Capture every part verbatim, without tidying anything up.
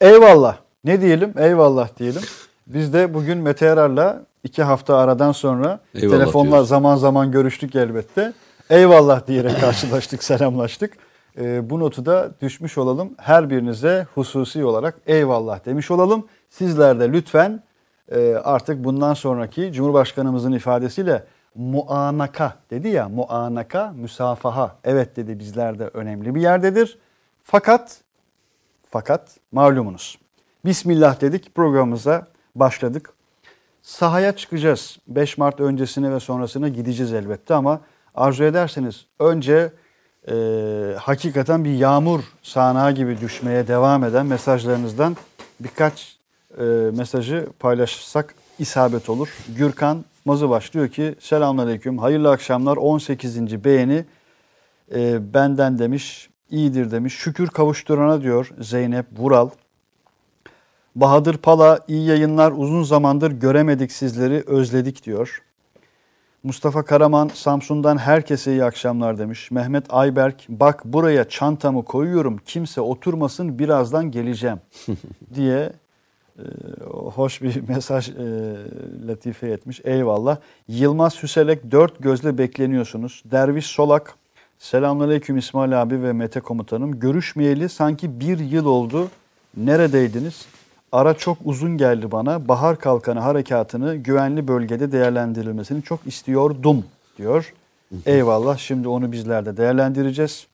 Eyvallah. Ne diyelim? Eyvallah diyelim. Biz de bugün Mete Yarar'la iki hafta aradan sonra eyvallah telefonla diyoruz. Zaman zaman görüştük elbette. Eyvallah diyerek karşılaştık, selamlaştık. E, bu notu da düşmüş olalım. Her birinize hususi olarak eyvallah demiş olalım. Sizler de lütfen e, artık bundan sonraki Cumhurbaşkanımızın ifadesiyle muanaka dedi ya, muanaka, müsafaha. Evet dedi, bizler de önemli bir yerdedir. Fakat, fakat malumunuz. Bismillah dedik, programımıza başladık. Sahaya çıkacağız. beş Mart öncesine ve sonrasına gideceğiz elbette ama arzu ederseniz önce e, hakikaten bir yağmur sağanağı gibi düşmeye devam eden mesajlarınızdan birkaç e, mesajı paylaşırsak isabet olur. Gürkan Mazı başlıyor ki selamünaleyküm, hayırlı akşamlar, on sekizinci beğeni e, benden demiş, iyidir demiş. Şükür kavuşturana diyor Zeynep Vural. Bahadır Pala, iyi yayınlar, uzun zamandır göremedik sizleri, özledik diyor. Mustafa Karaman, Samsun'dan herkese iyi akşamlar demiş. Mehmet Ayberk, bak buraya çantamı koyuyorum, kimse oturmasın, birazdan geleceğim diye e, hoş bir mesaj e, latife etmiş. Eyvallah. Yılmaz Hüselek, dört gözle bekleniyorsunuz. Derviş Solak, selamünaleyküm İsmail abi ve Mete komutanım. Görüşmeyeli sanki bir yıl oldu. Neredeydiniz? Ara çok uzun geldi bana. Bahar Kalkanı harekatını güvenli bölgede değerlendirilmesini çok istiyordum diyor. Eyvallah. Şimdi onu bizler de değerlendireceğiz.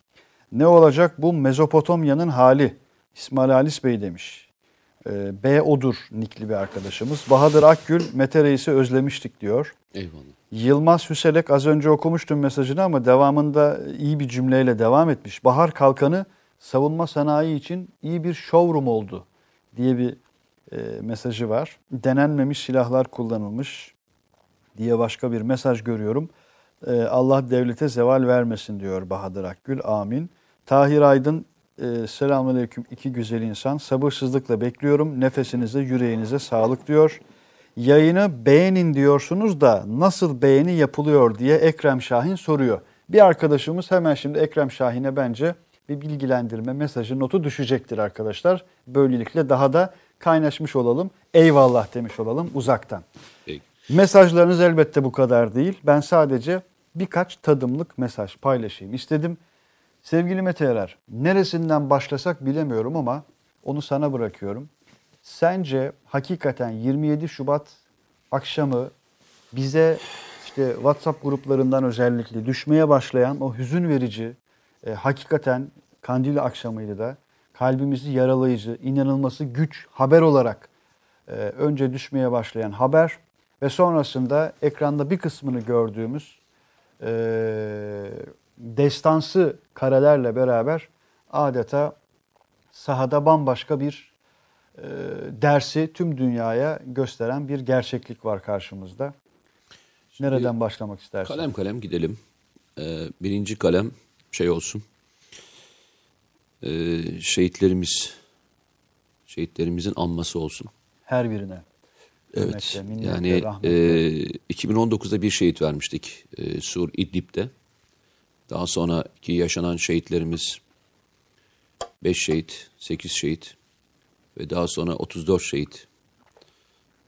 Ne olacak bu Mezopotamya'nın hali? İsmail Halis Bey demiş. Ee, B odur nikli bir arkadaşımız. Bahadır Akgül, Mete Reis'i özlemiştik diyor. Eyvallah. Yılmaz Hüselek, az önce okumuştum mesajını ama devamında iyi bir cümleyle devam etmiş. Bahar Kalkanı savunma sanayi için iyi bir showroom oldu diye bir E, mesajı var. Denenmemiş silahlar kullanılmış diye başka bir mesaj görüyorum. E, Allah devlete zeval vermesin diyor Bahadır Akgül. Amin. Tahir Aydın, e, selamünaleyküm iki güzel insan. Sabırsızlıkla bekliyorum. Nefesinize, yüreğinize sağlık diyor. Yayını beğenin diyorsunuz da nasıl beğeni yapılıyor diye Ekrem Şahin soruyor. Bir arkadaşımız hemen şimdi Ekrem Şahin'e bence bir bilgilendirme mesajı notu düşecektir arkadaşlar. Böylelikle daha da kaynaşmış olalım, eyvallah demiş olalım uzaktan. Peki. Mesajlarınız elbette bu kadar değil. Ben sadece birkaç tadımlık mesaj paylaşayım istedim. Sevgili Mete Yarar, neresinden başlasak bilemiyorum ama onu sana bırakıyorum. Sence hakikaten yirmi yedi Şubat akşamı bize işte WhatsApp gruplarından özellikle düşmeye başlayan o hüzün verici, e, hakikaten Kandil akşamıydı da, kalbimizi yaralayıcı, inanılması güç haber olarak e, önce düşmeye başlayan haber ve sonrasında ekranda bir kısmını gördüğümüz e, destansı karelerle beraber adeta sahada bambaşka bir e, dersi tüm dünyaya gösteren bir gerçeklik var karşımızda. Şimdi nereden başlamak istersin? Kalem kalem gidelim. Ee, birinci kalem şey olsun. Ee, şehitlerimiz, şehitlerimizin anması olsun. Her birine. Evet. Mette, yani e, iki bin on dokuzda bir şehit vermiştik e, Sur İdlib'de. Daha sonraki yaşanan şehitlerimiz beş şehit, sekiz şehit ve daha sonra otuz dört şehit.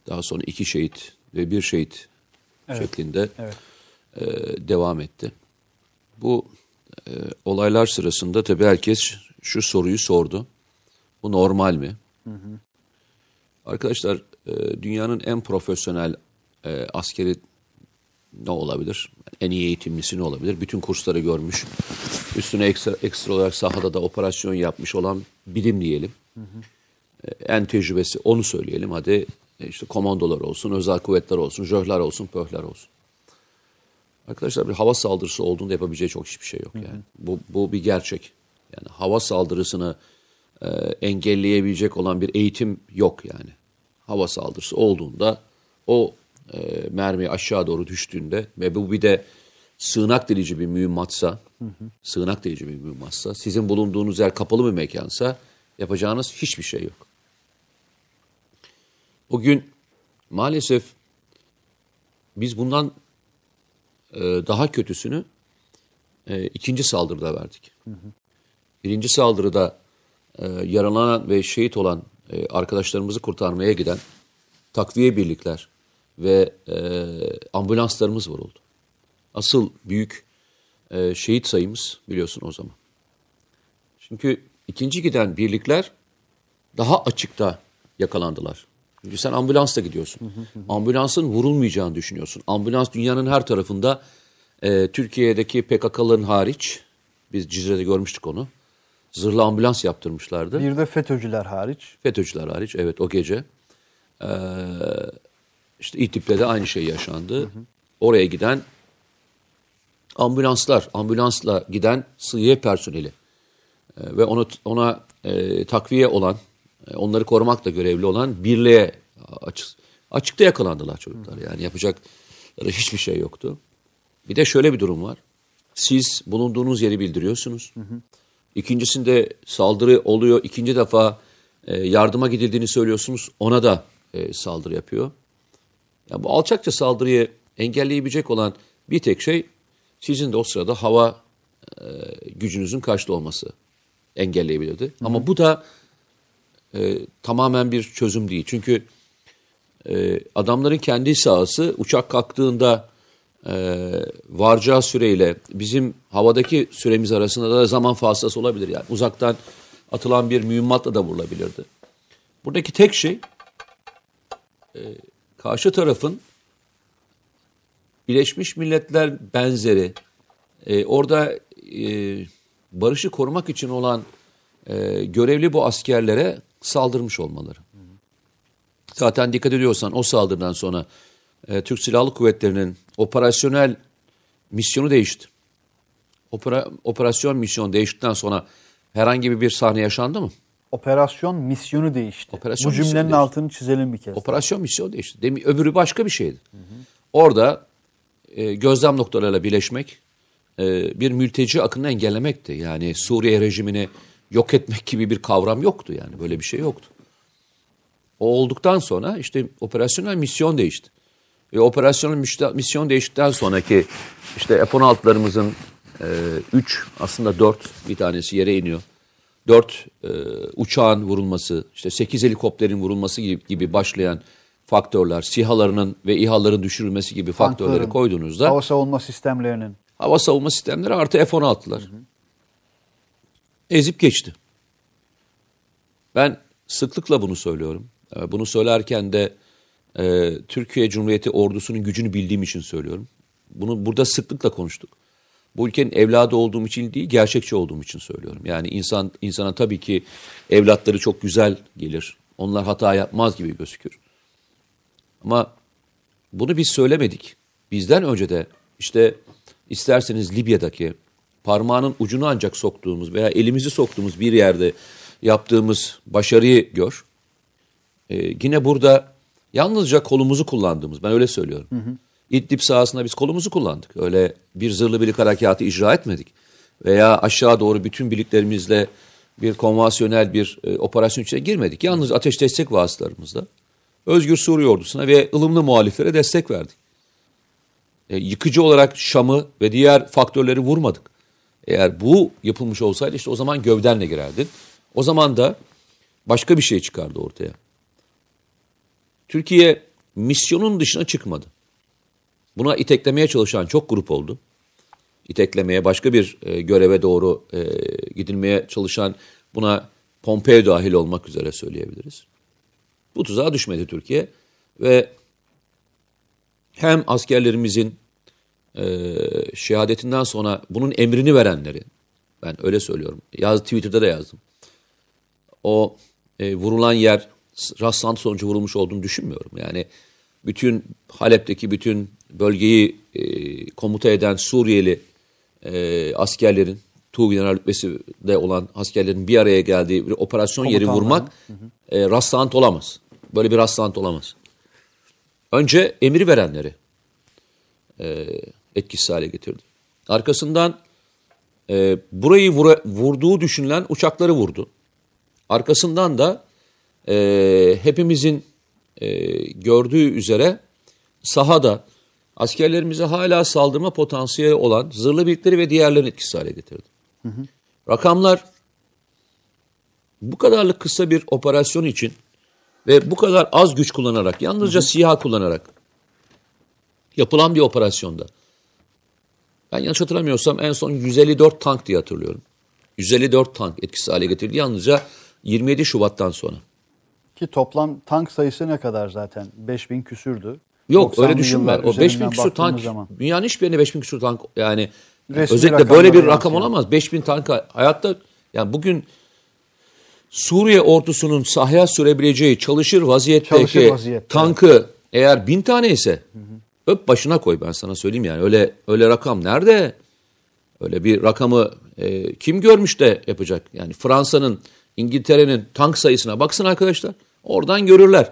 Daha sonra iki şehit ve bir şehit evet. şeklinde evet. E, devam etti. Bu e, olaylar sırasında tabii herkes şu soruyu sordu. Bu normal mi? Hı hı. Arkadaşlar, dünyanın en profesyonel askeri ne olabilir? En iyi eğitimlisi ne olabilir? Bütün kursları görmüş, üstüne ekstra, ekstra olarak sahada da operasyon yapmış olan bilim diyelim. Hı hı. En tecrübesi, onu söyleyelim. Hadi işte komandolar olsun, özel kuvvetler olsun, jöhler olsun, pöhler olsun. Arkadaşlar, bir hava saldırısı olduğunda yapabileceği çok hiçbir şey yok. Yani. Hı hı. Bu, bu bir gerçek. Yani hava saldırısını e, engelleyebilecek olan bir eğitim yok yani. Hava saldırısı olduğunda o e, mermi aşağı doğru düştüğünde ve bu bir de sığınak delici bir mühimmatsa, hı hı. sığınak delici bir mühimmatsa, sizin bulunduğunuz yer kapalı bir mekansa yapacağınız hiçbir şey yok. O gün maalesef biz bundan e, daha kötüsünü e, ikinci saldırıda verdik. Hı hı. Birinci saldırıda e, yaralanan ve şehit olan e, arkadaşlarımızı kurtarmaya giden takviye birlikler ve e, ambulanslarımız var oldu. Asıl büyük e, şehit sayımız biliyorsun o zaman. Çünkü ikinci giden birlikler daha açıkta yakalandılar. Çünkü sen ambulansla gidiyorsun. Ambulansın vurulmayacağını düşünüyorsun. Ambulans dünyanın her tarafında, e, Türkiye'deki P K K'ların hariç, biz Cizre'de görmüştük onu. Zırhlı ambulans yaptırmışlardı. Bir de FETÖ'cüler hariç. FETÖ'cüler hariç, evet, o gece. Ee, işte İdlib'de de aynı şey yaşandı. Oraya giden ambulanslar, ambulansla giden S İ H A personeli ee, ve onu, ona e, takviye olan, onları korumakla görevli olan birliğe açık, açıkta yakalandılar çocuklar. Yani yapacakları hiçbir şey yoktu. Bir de şöyle bir durum var. Siz bulunduğunuz yeri bildiriyorsunuz. Hı hı. İkincisinde saldırı oluyor. İkinci defa e, yardıma gidildiğini söylüyorsunuz. Ona da e, saldırı yapıyor. Yani bu alçakça saldırıyı engelleyebilecek olan bir tek şey sizin de o sırada hava e, gücünüzün kaçta olması engelleyebilirdi. Hı hı. Ama bu da e, tamamen bir çözüm değil. Çünkü e, adamların kendi sahası, uçak kalktığında Ee, varacağı süreyle bizim havadaki süremiz arasında da zaman faslası olabilir. Yani uzaktan atılan bir mühimmatla da vurulabilirdi. Buradaki tek şey e, karşı tarafın Birleşmiş Milletler benzeri e, orada e, barışı korumak için olan e, görevli bu askerlere saldırmış olmaları. Zaten dikkat ediyorsan o saldırıdan sonra Türk Silahlı Kuvvetleri'nin operasyonel misyonu değişti. Opera, operasyon misyonu değiştikten sonra herhangi bir sahne yaşandı mı? Operasyon misyonu değişti. Operasyon bu cümlenin değişti. Altını çizelim bir kez. Operasyon misyonu değişti. Demi, öbürü başka bir şeydi. Hı hı. Orada e, gözlem noktalarıyla birleşmek, e, bir mülteci akını engellemekti. Yani Suriye rejimini yok etmek gibi bir kavram yoktu. Yani böyle bir şey yoktu. O olduktan sonra işte operasyonel misyon değişti. Ve operasyonun misyon değiştikten sonraki işte F on altılarımızın üç e, aslında dört, bir tanesi yere iniyor. dört e, uçağın vurulması, işte sekiz helikopterin vurulması gibi, gibi başlayan faktörler, SİHA'larının ve İHA'ların düşürülmesi gibi faktörleri Tankların, koyduğunuzda. Hava savunma sistemlerinin. Hava savunma sistemleri artı F on altılar. Hı hı. Ezip geçti. Ben sıklıkla bunu söylüyorum. Bunu söylerken de Türkiye Cumhuriyeti ordusunun gücünü bildiğim için söylüyorum. Bunu burada sıklıkla konuştuk. Bu ülkenin evladı olduğum için değil, gerçekçi olduğum için söylüyorum. Yani insan insana tabii ki evlatları çok güzel gelir. Onlar hata yapmaz gibi gözükür. Ama bunu biz söylemedik. Bizden önce de işte isterseniz Libya'daki parmağının ucunu ancak soktuğumuz veya elimizi soktuğumuz bir yerde yaptığımız başarıyı gör. Ee, yine burada yalnızca kolumuzu kullandığımız, ben öyle söylüyorum. Hı hı. İdlib sahasında biz kolumuzu kullandık. Öyle bir zırhlı birlik harekatı icra etmedik. Veya aşağı doğru bütün birliklerimizle bir konvansiyonel bir e, operasyon içine girmedik. Yalnız ateş destek vasıtalarımızla Özgür Suriye Ordusu'na ve ılımlı muhaliflere destek verdik. E, yıkıcı olarak Şam'ı ve diğer faktörleri vurmadık. Eğer bu yapılmış olsaydı işte o zaman gövdenle girerdin. O zaman da başka bir şey çıkardı ortaya. Türkiye misyonun dışına çıkmadı. Buna iteklemeye çalışan çok grup oldu. İteklemeye, başka bir e, göreve doğru e, gidilmeye çalışan, buna Pompeo dahil olmak üzere söyleyebiliriz. Bu tuzağa düşmedi Türkiye ve hem askerlerimizin e, şehadetinden sonra bunun emrini verenleri, ben öyle söylüyorum, yaz, Twitter'da da yazdım. O e, vurulan yer rastlantı sonucu vurulmuş olduğunu düşünmüyorum. Yani bütün Halep'teki bütün bölgeyi e, komuta eden Suriyeli e, askerlerin, Tuğ General Rütbesi'de olan askerlerin bir araya geldiği bir operasyon komutan yeri vurmak hı hı. E, rastlantı olamaz. Böyle bir rastlantı olamaz. Önce emir verenleri e, etkisiz hale getirdi. Arkasından e, burayı vura, vurduğu düşünülen uçakları vurdu. Arkasından da Ee, hepimizin e, gördüğü üzere sahada askerlerimize hala saldırma potansiyeli olan zırhlı birlikleri ve diğerlerini etkisiz hale getirdi. Hı hı. Rakamlar bu kadarlık kısa bir operasyon için ve bu kadar az güç kullanarak, yalnızca SİHA kullanarak yapılan bir operasyonda, ben yanlış hatırlamıyorsam en son yüz elli dört tank diye hatırlıyorum. yüz elli dört tank etkisiz hale getirildi yalnızca yirmi yedi Şubat'tan sonra. Ki toplam tank sayısı ne kadar zaten? beş bin küsürdü. Yok öyle düşünme. O beş bin küsür tank, zaman. Dünyanın hiçbirine beş bin küsür tank yani resmi özellikle böyle bir rakam yani. Olamaz. beş bin tank hayatta, yani bugün Suriye ordusunun sahaya sürebileceği çalışır vaziyetteki çalışır vaziyette. Tankı eğer bin tane ise hı hı. öp başına koy, ben sana söyleyeyim yani öyle öyle rakam nerede? Öyle bir rakamı e, kim görmüş de yapacak? Yani Fransa'nın, İngiltere'nin tank sayısına baksın arkadaşlar. Oradan görürler.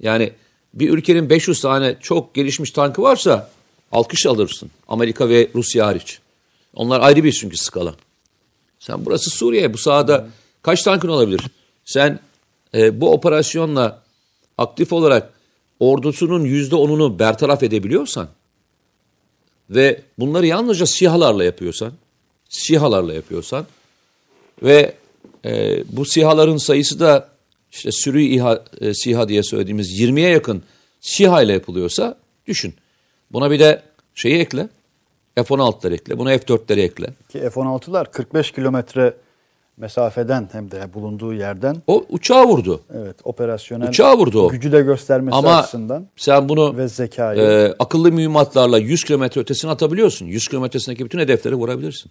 Yani bir ülkenin beş yüz tane çok gelişmiş tankı varsa alkış alırsın. Amerika ve Rusya hariç. Onlar ayrı bir çünkü skala. Sen burası Suriye. Bu sahada hmm. kaç tankın olabilir? Sen e, bu operasyonla aktif olarak ordusunun yüzde onunu bertaraf edebiliyorsan ve bunları yalnızca SİHA'larla yapıyorsan, SİHA'larla yapıyorsan ve e, bu SİHA'ların sayısı da işte sürü İHA, e, SİHA diye söylediğimiz yirmiye yakın SİHA ile yapılıyorsa düşün. Buna bir de şeyi ekle, F on altıları ekle, buna F dörtleri ekle. Ki F on altılar kırk beş kilometre mesafeden hem de bulunduğu yerden. O uçağı vurdu. Evet, operasyonel uçağı vurdu o. Gücü de göstermesi ama açısından. Sen bunu ve zekayı. E, akıllı mühimmatlarla yüz kilometre ötesine atabiliyorsun. yüz kilometresindeki bütün hedefleri vurabilirsin.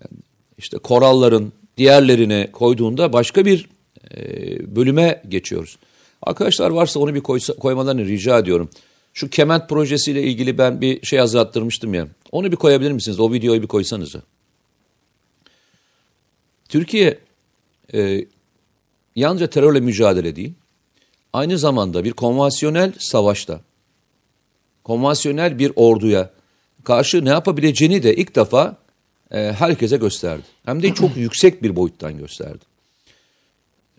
Yani işte koralların diğerlerine koyduğunda başka bir e, bölüme geçiyoruz. Arkadaşlar varsa onu bir koysa, koymalarını rica ediyorum. Şu Kement projesiyle ilgili ben bir şey hazırlattırmıştım ya. Onu bir koyabilir misiniz? O videoyu bir koysanıza. Türkiye e, yalnızca terörle mücadele değil, aynı zamanda bir konvansiyonel savaşta, konvansiyonel bir orduya karşı ne yapabileceğini de ilk defa e, herkese gösterdi. Hem de çok yüksek bir boyuttan gösterdi.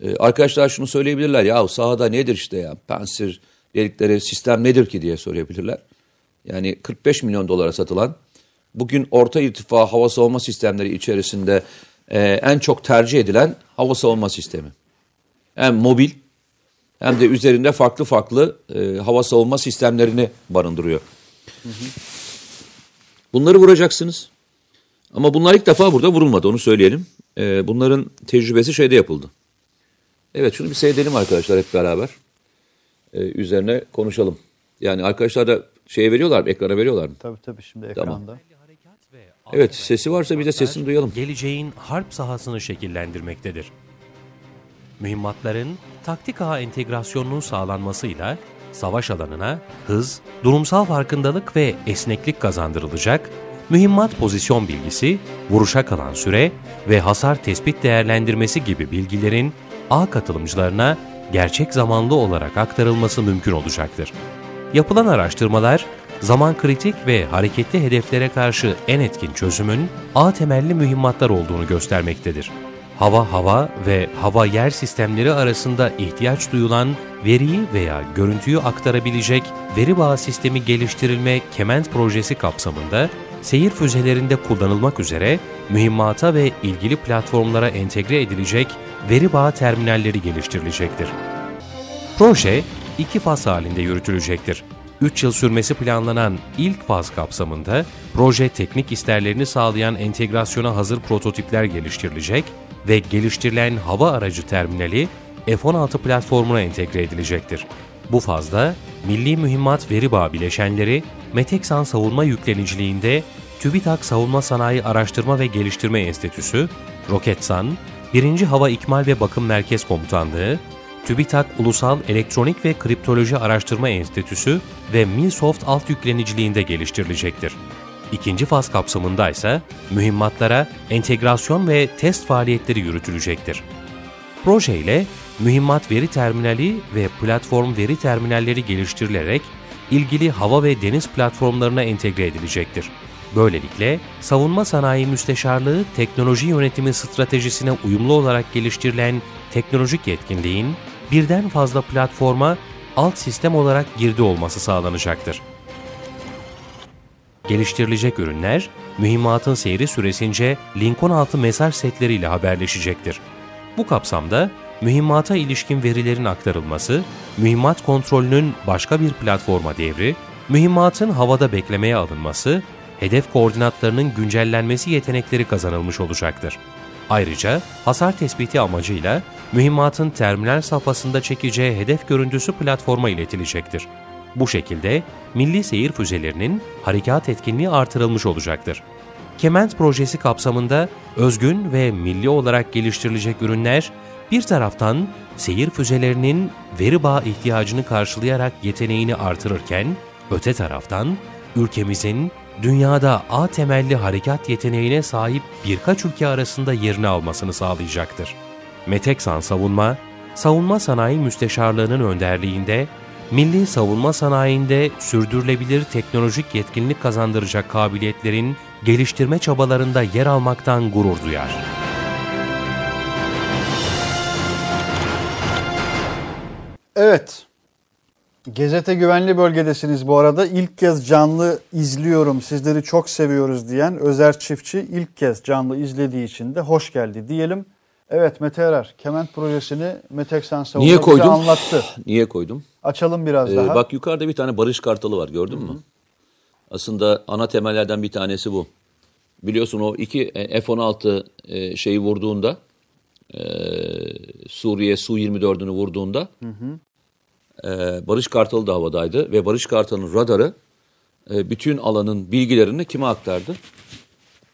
E, arkadaşlar şunu söyleyebilirler, ya sahada nedir işte ya, Pantsir dedikleri sistem nedir ki diye sorabilirler. Yani kırk beş milyon dolara satılan, bugün orta irtifa hava savunma sistemleri içerisinde Ee, en çok tercih edilen hava savunma sistemi. Hem mobil hem de üzerinde farklı farklı e, hava savunma sistemlerini barındırıyor. Hı hı. Bunları vuracaksınız. Ama bunlar ilk defa burada vurulmadı, onu söyleyelim. Ee, bunların tecrübesi şeyde yapıldı. Evet, şunu bir seyredelim arkadaşlar hep beraber. Ee, üzerine konuşalım. Yani arkadaşlar da şeye veriyorlar mı? Ekrana veriyorlar mı? Tabii tabii, şimdi ekranda. Tamam. Evet, sesi varsa bir de sesini duyalım. Geleceğin harp sahasını şekillendirmektedir. Mühimmatların taktik ağa entegrasyonunun sağlanmasıyla savaş alanına hız, durumsal farkındalık ve esneklik kazandırılacak, mühimmat pozisyon bilgisi, vuruşa kalan süre ve hasar tespit değerlendirmesi gibi bilgilerin ağ katılımcılarına gerçek zamanlı olarak aktarılması mümkün olacaktır. Yapılan araştırmalar, zaman kritik ve hareketli hedeflere karşı en etkin çözümün ağ temelli mühimmatlar olduğunu göstermektedir. Hava-hava ve hava-yer sistemleri arasında ihtiyaç duyulan veriyi veya görüntüyü aktarabilecek veri bağı sistemi geliştirilme Kement projesi kapsamında seyir füzelerinde kullanılmak üzere mühimmata ve ilgili platformlara entegre edilecek veri bağı terminalleri geliştirilecektir. Proje iki faz halinde yürütülecektir. üç yıl sürmesi planlanan ilk faz kapsamında proje teknik isterlerini sağlayan entegrasyona hazır prototipler geliştirilecek ve geliştirilen hava aracı terminali F on altı platformuna entegre edilecektir. Bu fazda milli mühimmat veri bağı bileşenleri Meteksan savunma yükleniciliğinde TÜBİTAK Savunma Sanayi Araştırma ve Geliştirme Enstitüsü, Roketsan, birinci. Hava İkmal ve Bakım Merkez Komutanlığı, TÜBİTAK Ulusal Elektronik ve Kriptoloji Araştırma Enstitüsü ve Milsoft alt yükleniciliğinde geliştirilecektir. İkinci faz kapsamında ise mühimmatlara entegrasyon ve test faaliyetleri yürütülecektir. Proje ile mühimmat veri terminali ve platform veri terminalleri geliştirilerek ilgili hava ve deniz platformlarına entegre edilecektir. Böylelikle Savunma Sanayi Müsteşarlığı Teknoloji Yönetimi Stratejisi'ne uyumlu olarak geliştirilen teknolojik yetkinliğin birden fazla platforma alt sistem olarak girdi olması sağlanacaktır. Geliştirilecek ürünler mühimmatın seyri süresince Lincoln altı mesaj setleriyle haberleşecektir. Bu kapsamda mühimmata ilişkin verilerin aktarılması, mühimmat kontrolünün başka bir platforma devri, mühimmatın havada beklemeye alınması, hedef koordinatlarının güncellenmesi yetenekleri kazanılmış olacaktır. Ayrıca hasar tespiti amacıyla mühimmatın terminal safhasında çekeceği hedef görüntüsü platforma iletilecektir. Bu şekilde milli seyir füzelerinin harekat etkinliği artırılmış olacaktır. Kement projesi kapsamında özgün ve milli olarak geliştirilecek ürünler, bir taraftan seyir füzelerinin veri bağı ihtiyacını karşılayarak yeteneğini artırırken, öte taraftan ülkemizin dünyada ağ temelli harekat yeteneğine sahip birkaç ülke arasında yerini almasını sağlayacaktır. Meteksan Savunma, Savunma Sanayi Müsteşarlığı'nın önderliğinde, milli savunma sanayinde sürdürülebilir teknolojik yetkinlik kazandıracak kabiliyetlerin geliştirme çabalarında yer almaktan gurur duyar. Evet, Gezete güvenli bölgedesiniz bu arada. İlk kez canlı izliyorum, sizleri çok seviyoruz diyen Özer Çiftçi ilk kez canlı izlediği için de hoş geldi diyelim. Evet Mete Yarar, Kement projesini Meteksan Savunma bize anlattı. Niye koydum? Açalım biraz ee, daha. Bak yukarıda bir tane Barış Kartalı var, gördün mü? Aslında ana temellerden bir tanesi bu. Biliyorsun o iki F on altı şeyi vurduğunda, Suriye Su yirmi dördünü vurduğunda hı hı. Barış Kartalı da havadaydı ve Barış Kartalı'nın radarı bütün alanın bilgilerini kime aktardı?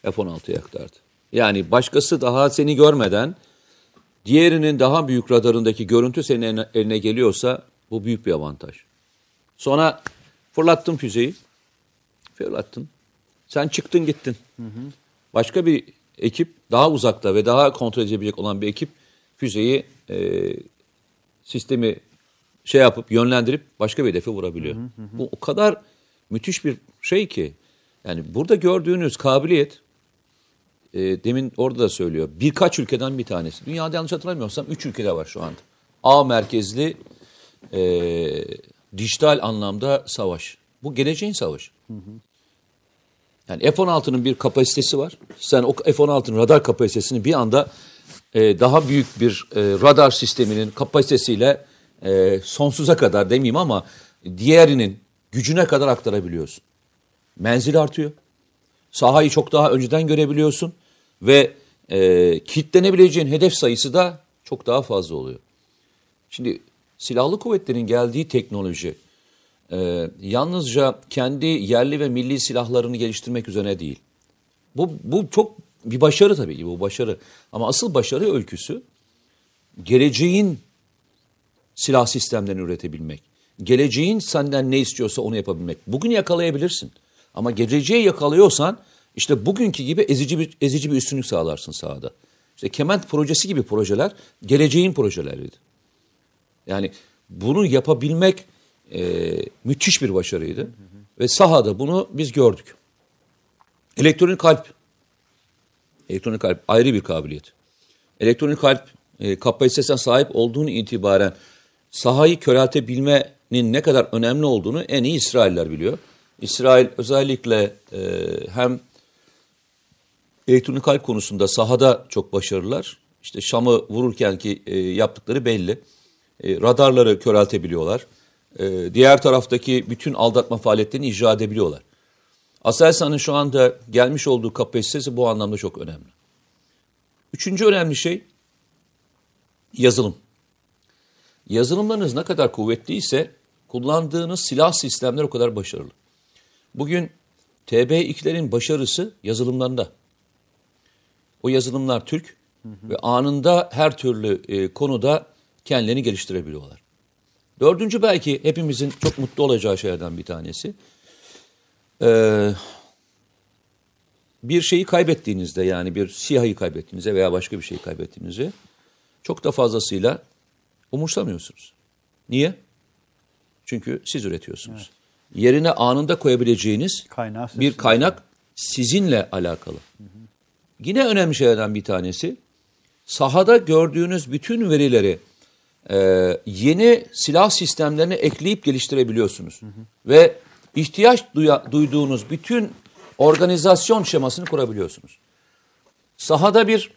F on altıya aktardı. Yani başkası daha seni görmeden diğerinin daha büyük radarındaki görüntü senin eline geliyorsa bu büyük bir avantaj. Sonra fırlattın füzeyi. Fırlattın. Sen çıktın gittin. Hı hı. Başka bir ekip, daha uzakta ve daha kontrol edebilecek olan bir ekip füzeyi e, sistemi şey yapıp yönlendirip başka bir hedefe vurabiliyor. Hı hı hı. Bu o kadar müthiş bir şey ki, yani burada gördüğünüz kabiliyet e, demin orada da söylüyor. Birkaç ülkeden bir tanesi. Dünyada yanlış hatırlamıyorsam üç ülkede var şu anda. A merkezli e, dijital anlamda savaş. Bu geleceğin savaşı. Hı hı. Yani F on altının bir kapasitesi var. Sen o F on altının radar kapasitesini bir anda e, daha büyük bir e, radar sisteminin kapasitesiyle e, sonsuza kadar demeyeyim ama diğerinin gücüne kadar aktarabiliyorsun. Menzil artıyor. Sahayı çok daha önceden görebiliyorsun. Ve e, kitlenebileceğin hedef sayısı da çok daha fazla oluyor. Şimdi silahlı kuvvetlerin geldiği teknoloji Ee, yalnızca kendi yerli ve milli silahlarını geliştirmek üzerine değil. Bu, bu çok bir başarı tabii ki, bu başarı. Ama asıl başarı öyküsü geleceğin silah sistemlerini üretebilmek. Geleceğin senden ne istiyorsa onu yapabilmek. Bugün yakalayabilirsin. Ama geleceği yakalıyorsan işte bugünkü gibi ezici bir, ezici bir üstünlük sağlarsın sahada. İşte Kement projesi gibi projeler geleceğin projeleriydi. Yani bunu yapabilmek Ee, müthiş bir başarıydı. Hı hı. Ve sahada bunu biz gördük. Elektronik kalp. Elektronik kalp ayrı bir kabiliyet. Elektronik kalp e, kapasitesine sahip olduğun itibaren sahayı köreltebilmenin ne kadar önemli olduğunu en iyi İsrailler biliyor. İsrail özellikle e, hem elektronik kalp konusunda sahada çok başarılılar. İşte Şam'ı vururken ki e, yaptıkları belli. E, radarları köreltebiliyorlar. Diğer taraftaki bütün aldatma faaliyetlerini icra edebiliyorlar. Aselsan'ın şu anda gelmiş olduğu kapasitesi bu anlamda çok önemli. Üçüncü önemli şey yazılım. Yazılımlarınız ne kadar kuvvetliyse kullandığınız silah sistemler o kadar başarılı. Bugün T B ikilerin başarısı yazılımlarında. O yazılımlar Türk hı hı. ve anında her türlü e, konuda kendilerini geliştirebiliyorlar. Dördüncü belki hepimizin çok mutlu olacağı şeylerden bir tanesi. Ee, bir şeyi kaybettiğinizde, yani bir SİHA'yı kaybettiğinizde veya başka bir şeyi kaybettiğinizde çok da fazlasıyla umursamıyorsunuz. Niye? Çünkü siz üretiyorsunuz. Evet. Yerine anında koyabileceğiniz bir kaynak sizinle alakalı. Hı hı. Yine önemli şeylerden bir tanesi, sahada gördüğünüz bütün verileri Ee, yeni silah sistemlerini ekleyip geliştirebiliyorsunuz. Hı hı. Ve ihtiyaç duya, duyduğunuz bütün organizasyon şemasını kurabiliyorsunuz. Sahada bir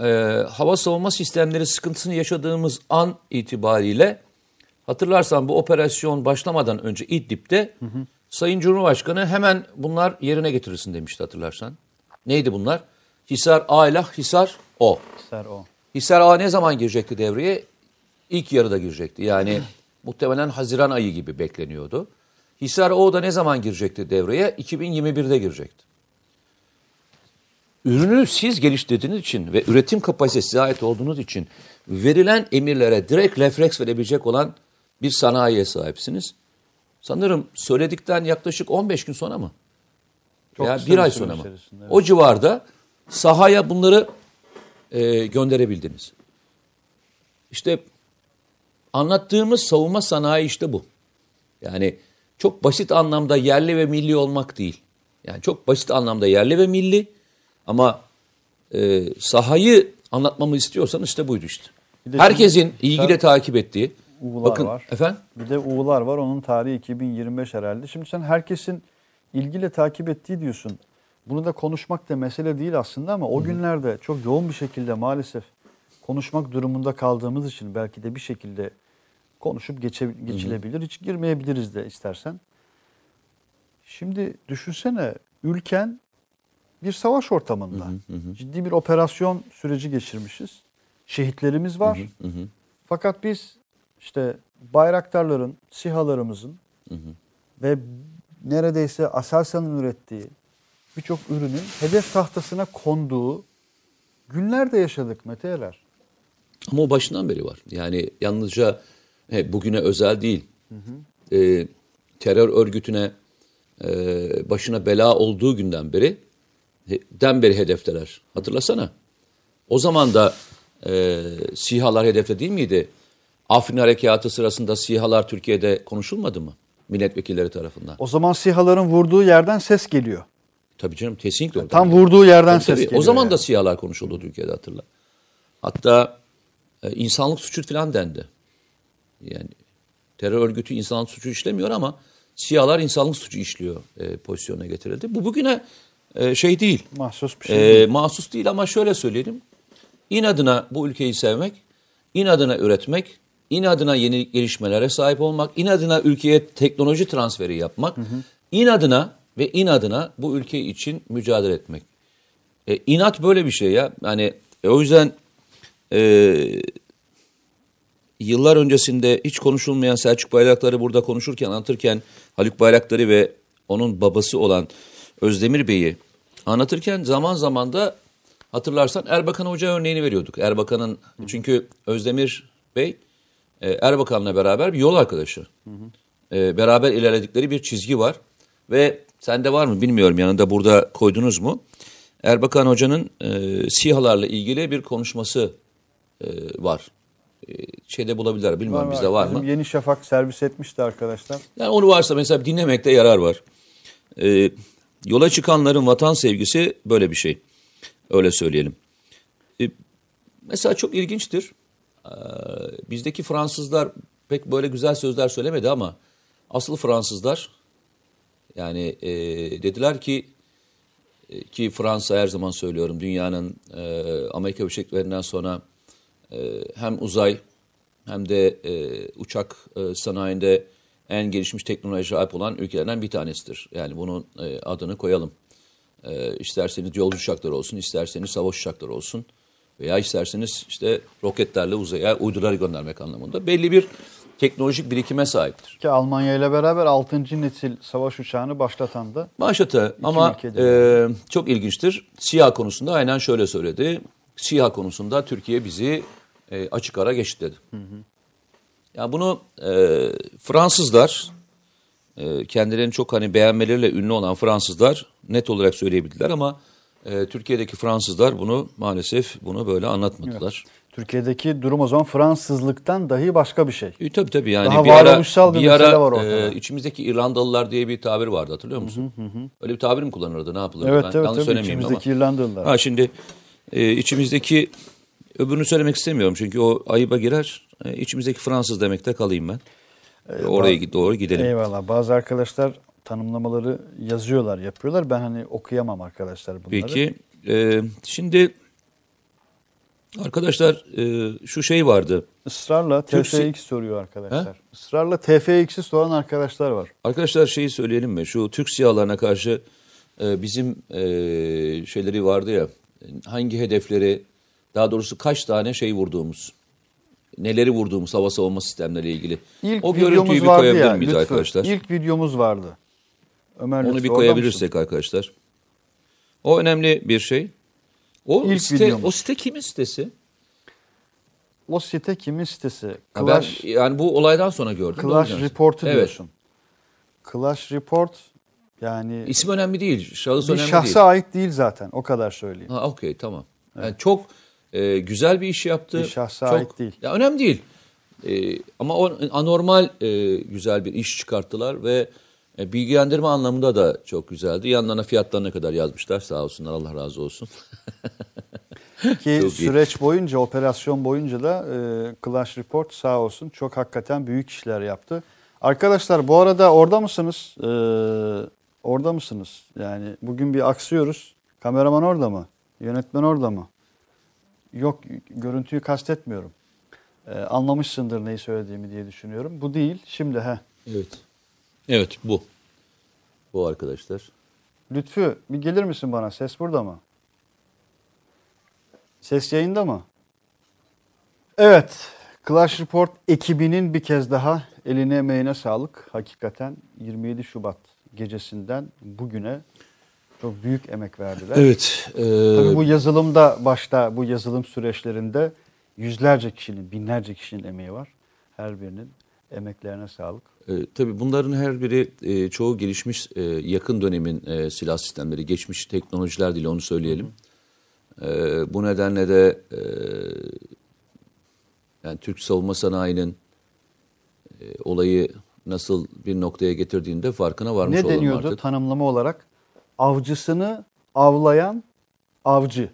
e, hava savunma sistemleri sıkıntısını yaşadığımız an itibariyle, hatırlarsan bu operasyon başlamadan önce İdlib'de hı hı. Sayın Cumhurbaşkanı hemen bunlar yerine getirilsin demişti, hatırlarsan. Neydi bunlar? Hisar A ile Hisar O. Hisar O. Hisar A ne zaman girecekti devreye? İlk yarıda girecekti. Yani muhtemelen Haziran ayı gibi bekleniyordu. Hisar O da ne zaman girecekti devreye? iki bin yirmi bir'de girecekti. Ürünü siz geliştirdiğiniz için ve üretim kapasitesi ait olduğunuz için verilen emirlere direkt refleks verebilecek olan bir sanayiye sahipsiniz. Sanırım söyledikten yaklaşık on beş gün sonra mı? Çok ya bir ay sonra mı? Evet. O civarda sahaya bunları e, gönderebildiniz. İşte anlattığımız savunma sanayi işte bu. Yani çok basit anlamda yerli ve milli olmak değil. Yani çok basit anlamda yerli ve milli. Ama e, sahayı anlatmamı istiyorsanız işte buydu işte. Herkesin ilgiyle takip ettiği. Uğular bakın, var. Efendim? Bir de Uğular var. Onun tarihi iki bin yirmi beş herhalde. Şimdi sen herkesin ilgiyle takip ettiği diyorsun. Bunu da konuşmak da mesele değil aslında ama o Hı. günlerde çok yoğun bir şekilde maalesef konuşmak durumunda kaldığımız için belki de bir şekilde konuşup geçe, geçilebilir. Hı. Hiç girmeyebiliriz de istersen. Şimdi düşünsene ülken bir savaş ortamında. Hı hı hı. Ciddi bir operasyon süreci geçirmişiz. Şehitlerimiz var. Hı hı hı. Fakat biz işte Bayraktarların, SİHA'larımızın hı hı. ve neredeyse Aselsan'ın ürettiği birçok ürünün hedef tahtasına konduğu günlerde yaşadık Mete Yarar. Ama o başından beri var. Yani yalnızca he, bugüne özel değil. Hı hı. E, terör örgütüne e, başına bela olduğu günden beri den beri hedefteler. Hatırlasana. O zaman da e, SİHA'lar hedefte değil miydi? Afrin harekatı sırasında SİHA'lar Türkiye'de konuşulmadı mı? Milletvekilleri tarafından. O zaman SİHA'ların vurduğu yerden ses geliyor. Tabii canım, kesinlikle. Yani tam vurduğu yerden tabii, ses tabii. geliyor. O zaman yani. da SİHA'lar konuşuldu Türkiye'de, hatırla. Hatta e, insanlık suçu falan dendi. Yani terör örgütü insanlık suçu işlemiyor ama SİHA'lar insanlık suçu işliyor e, pozisyonuna getirildi. Bu bugüne şey değil. Mahsus bir şey değil. E, mahsus değil ama şöyle söyleyelim. İnadına bu ülkeyi sevmek, inadına üretmek, inadına yeni gelişmelere sahip olmak, inadına ülkeye teknoloji transferi yapmak, hı hı. inadına ve inadına bu ülke için mücadele etmek. E, inat böyle bir şey ya. Yani e, o yüzden e, yıllar öncesinde hiç konuşulmayan Selçuk Bayraktar'ı burada konuşurken, anlatırken Haluk Bayraktar'ı ve onun babası olan Özdemir Bey'i anlatırken zaman zaman da hatırlarsan Erbakan Hoca örneğini veriyorduk. Erbakan'ın hı. çünkü Özdemir Bey Erbakan'la beraber bir yol arkadaşı. Hı hı. Beraber ilerledikleri bir çizgi var ve sende var mı bilmiyorum, yanında burada koydunuz mu? Erbakan Hoca'nın e, SİHA'larla ilgili bir konuşması e, var. E, şeyde bulabilirler, bilmiyorum var, bizde var mı? Yeni Şafak servis etmişti arkadaşlar. Yani onu varsa mesela dinlemekte yarar var. Evet. Yola çıkanların vatan sevgisi böyle bir şey. Öyle söyleyelim. E, mesela çok ilginçtir. E, bizdeki Fransızlar pek böyle güzel sözler söylemedi ama asıl Fransızlar yani e, dediler ki e, ki Fransa, her zaman söylüyorum, dünyanın e, Amerika Birleşik Devletleri'nden sonra e, hem uzay hem de e, uçak e, sanayinde en gelişmiş teknoloji sahip olan ülkelerden bir tanesidir. Yani bunun e, adını koyalım. E, isterseniz yolcu uçakları olsun, isterseniz savaş uçakları olsun veya isterseniz işte roketlerle uzaya uyduları göndermek anlamında belli bir teknolojik birikime sahiptir. Ki Almanya ile beraber altıncı nesil savaş uçağını başlatan da. Başlatı ama e, çok ilginçtir. SİHA konusunda aynen şöyle söyledi. SİHA konusunda Türkiye bizi e, açık ara geçti dedi. Hı hı. Yani bunu e, Fransızlar, e, kendilerini çok hani beğenmeleriyle ünlü olan Fransızlar net olarak söyleyebildiler ama e, Türkiye'deki Fransızlar bunu maalesef bunu böyle anlatmadılar. Evet. Türkiye'deki durum o zaman Fransızlıktan dahi başka bir şey. E, tabii tabii yani daha bir ara, bir bir ara var e, içimizdeki İrlandalılar diye bir tabir vardı, hatırlıyor musun? Hı hı hı. Öyle bir tabir mi kullanırdı, ne yapılırdı? Evet, ben evet, yanlış söylemeyeyim ama. İçimizdeki İrlandalılar. Ha, şimdi e, içimizdeki öbürünü söylemek istemiyorum çünkü o ayıba girer. İçimizdeki Fransız demekte kalayım ben. Ee, Oraya doğru gidelim. Eyvallah. Bazı arkadaşlar tanımlamaları yazıyorlar, yapıyorlar. Ben hani okuyamam arkadaşlar bunları. Peki. E, şimdi Arkadaşlar e, şu şey vardı. Israrla T F X soruyor arkadaşlar. He? Israrla T F X'i soran arkadaşlar var. Arkadaşlar şeyi söyleyelim mi? Şu Türk SİHA'larına karşı e, bizim e, şeyleri vardı ya. Hangi hedefleri, daha doğrusu kaç tane şey vurduğumuz, neleri vurduğumuz hava savunma sistemleriyle ilgili. İlk o görüntüyü bir koyabilir ya, miyiz lütfen. Arkadaşlar? İlk videomuz vardı. Ömer Onu bir koyabilirsek arkadaşlar. O önemli bir şey. O İlk site, o site kimin sitesi? O site kimin sitesi? Clash, ben, yani bu olaydan sonra gördüm. Clash Report'u evet. diyorsun. Clash Report yani... İsim önemli değil, şahıs önemli değil. Bir şahsa ait değil zaten, o kadar söyleyeyim. Ha, okey, tamam. Evet. Yani çok e, güzel bir iş yaptı. Bir şahsa çok, ait değil. Ya, önemli değil. E, ama o, anormal e, güzel bir iş çıkarttılar ve e, bilgilendirme anlamında da çok güzeldi. Yanlarına fiyatlarına kadar yazmışlar, sağ olsunlar, Allah razı olsun. Ki çok süreç iyi. Boyunca, operasyon boyunca da e, Clash Report sağ olsun çok hakikaten büyük işler yaptı. Arkadaşlar bu arada orada mısınız? E, orada mısınız? Yani bugün bir aksıyoruz. Kameraman orada mı? Yönetmen orada mı? Yok, görüntüyü kastetmiyorum. E, anlamışsındır neyi söylediğimi diye düşünüyorum. Bu değil. Şimdi he. Evet. Evet bu. Bu arkadaşlar. Lütfü bir gelir misin bana? Ses burada mı? Ses yayında mı? Evet. Clash Report ekibinin bir kez daha eline emeğine sağlık. Hakikaten yirmi yedi Şubat gecesinden bugüne çok büyük emek verdiler. Evet. E... Tabii bu yazılımda başta bu yazılım süreçlerinde yüzlerce kişinin, binlerce kişinin emeği var. Her birinin emeklerine sağlık. E, tabii bunların her biri e, çoğu gelişmiş e, yakın dönemin e, silah sistemleri, geçmiş teknolojiler değil, onu söyleyelim. Hı. Ee, bu nedenle de e, yani Türk savunma sanayinin e, olayı nasıl bir noktaya getirdiğinde farkına varmış olalım artık. Ne deniyordu tanımlama olarak? Avcısını avlayan avcı.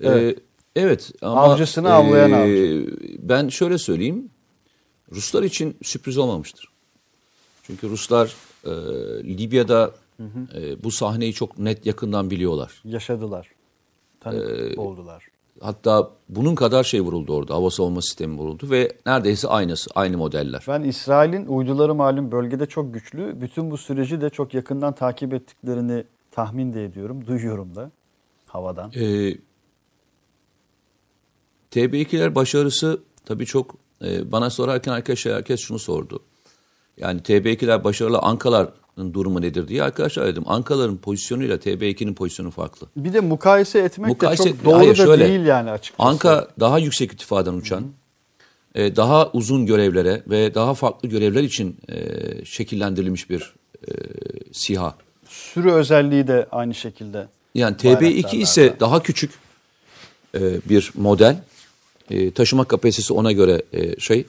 Evet. Ee, evet ama avcısını avlayan e, avcı. Ben şöyle söyleyeyim. Ruslar için sürpriz olmamıştır. Çünkü Ruslar e, Libya'da hı hı. E, bu sahneyi çok net yakından biliyorlar. Yaşadılar. Ee, oldular. Hatta bunun kadar şey vuruldu orada. Hava savunma sistemi vuruldu ve neredeyse aynısı, aynı modeller. Ben İsrail'in uyduları malum bölgede çok güçlü. Bütün bu süreci de çok yakından takip ettiklerini tahmin de ediyorum. Duyuyorum da havadan. Ee, T B ikiler başarısı tabii çok e, bana sorarken herkes, herkes şunu sordu. Yani T B ikiler başarılı, Ankalar durumu nedir diye arkadaşlar dedim. Ankaların pozisyonuyla T B ikinin pozisyonu farklı. Bir de mukayese etmek mukayese de çok etme, doğru hayır, da şöyle, değil yani açıkçası. Anka daha yüksek irtifadan uçan, e, daha uzun görevlere ve daha farklı görevler için e, şekillendirilmiş bir e, SİHA. Sürü özelliği de aynı şekilde. Yani T B iki ise daha küçük e, bir model. E, taşıma kapasitesi ona göre e, şey.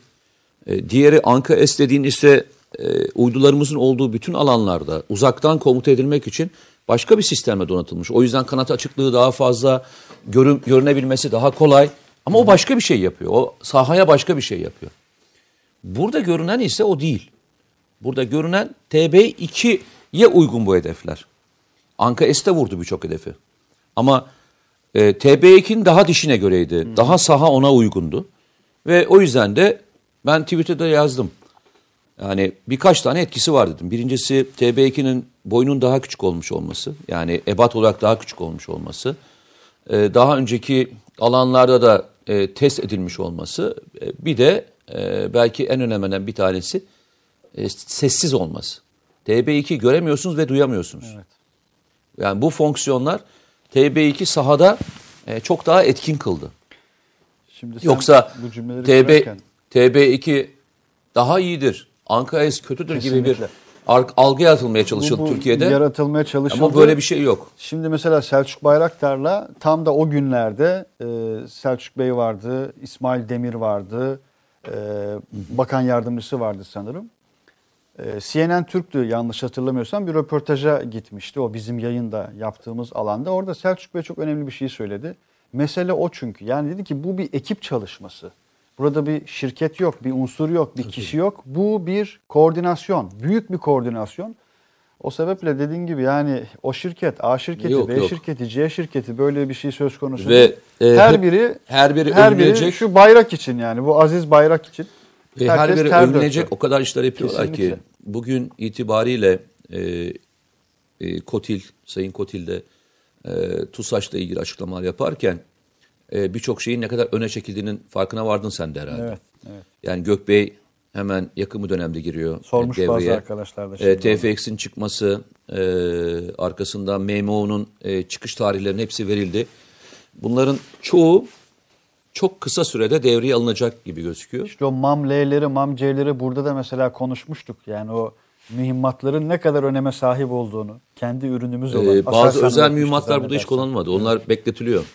E, diğeri Anka S dediğin ise E, uydularımızın olduğu bütün alanlarda uzaktan komuta edilmek için başka bir sistemle donatılmış. O yüzden kanat açıklığı daha fazla, görün, görünebilmesi daha kolay. Ama o başka bir şey yapıyor. O sahaya başka bir şey yapıyor. Burada görünen ise o değil. Burada görünen T B ikiye uygun bu hedefler. Anka S'de vurdu birçok hedefi. Ama e, T B ikinin daha dişine göreydi. Hmm. Daha saha ona uygundu. Ve o yüzden de ben Twitter'da yazdım. Yani birkaç tane etkisi var dedim. Birincisi T B ikinin boyunun daha küçük olmuş olması. Yani ebat olarak daha küçük olmuş olması. Ee, daha önceki alanlarda da e, test edilmiş olması. E, bir de e, belki en önemlilerinden bir tanesi e, sessiz olması. T B iki göremiyorsunuz ve duyamıyorsunuz. Evet. Yani bu fonksiyonlar T B iki sahada e, çok daha etkin kıldı. Şimdi sen yoksa bu cümleleri görürken... T B iki daha iyidir. Anka S kötüdür kesinlikle gibi bir algıya atılmaya çalışıldı bu, bu Türkiye'de. Yaratılmaya çalışıldı. Ama böyle bir şey yok. Şimdi mesela Selçuk Bayraktar'la tam da o günlerde e, Selçuk Bey vardı, İsmail Demir vardı, e, bakan yardımcısı vardı sanırım. E, C N N Türk'tü yanlış hatırlamıyorsam, bir röportaja gitmişti o bizim yayında yaptığımız alanda. Orada Selçuk Bey çok önemli bir şey söyledi. Mesele o çünkü. Yani dedi ki bu bir ekip çalışması. Burada bir şirket yok, bir unsur yok, bir kişi yok. Bu bir koordinasyon, büyük bir koordinasyon. O sebeple dediğin gibi yani o şirket, A şirketi, yok, B yok. şirketi, C şirketi böyle bir şey söz konusu. Ve e, her biri her biri her biri şu bayrak için yani bu aziz bayrak için. Ve her biri övünecek o kadar işler yapıyorlar Kesinlikle. ki bugün itibariyle e, e, Kotil, Sayın Kotil de e, TUSAŞ'la ilgili açıklamalar yaparken e, birçok şeyin ne kadar öne çekildiğinin farkına vardın sen de herhalde. Evet, evet. Yani Gökbey hemen yakın bir dönemde giriyor. Sormuş devreye. Arkadaşlar da e, T F X'in çıkması, e, arkasından M M O'nun e, çıkış tarihlerinin hepsi verildi. Bunların çoğu çok kısa sürede devreye alınacak gibi gözüküyor. İşte o M A M L'leri, M A M C'leri burada da mesela konuşmuştuk. Yani o mühimmatların ne kadar öneme sahip olduğunu, kendi ürünümüz olan. Ee, bazı özel mühimmatlar burada hiç kullanılmadı. Onlar evet. bekletiliyor.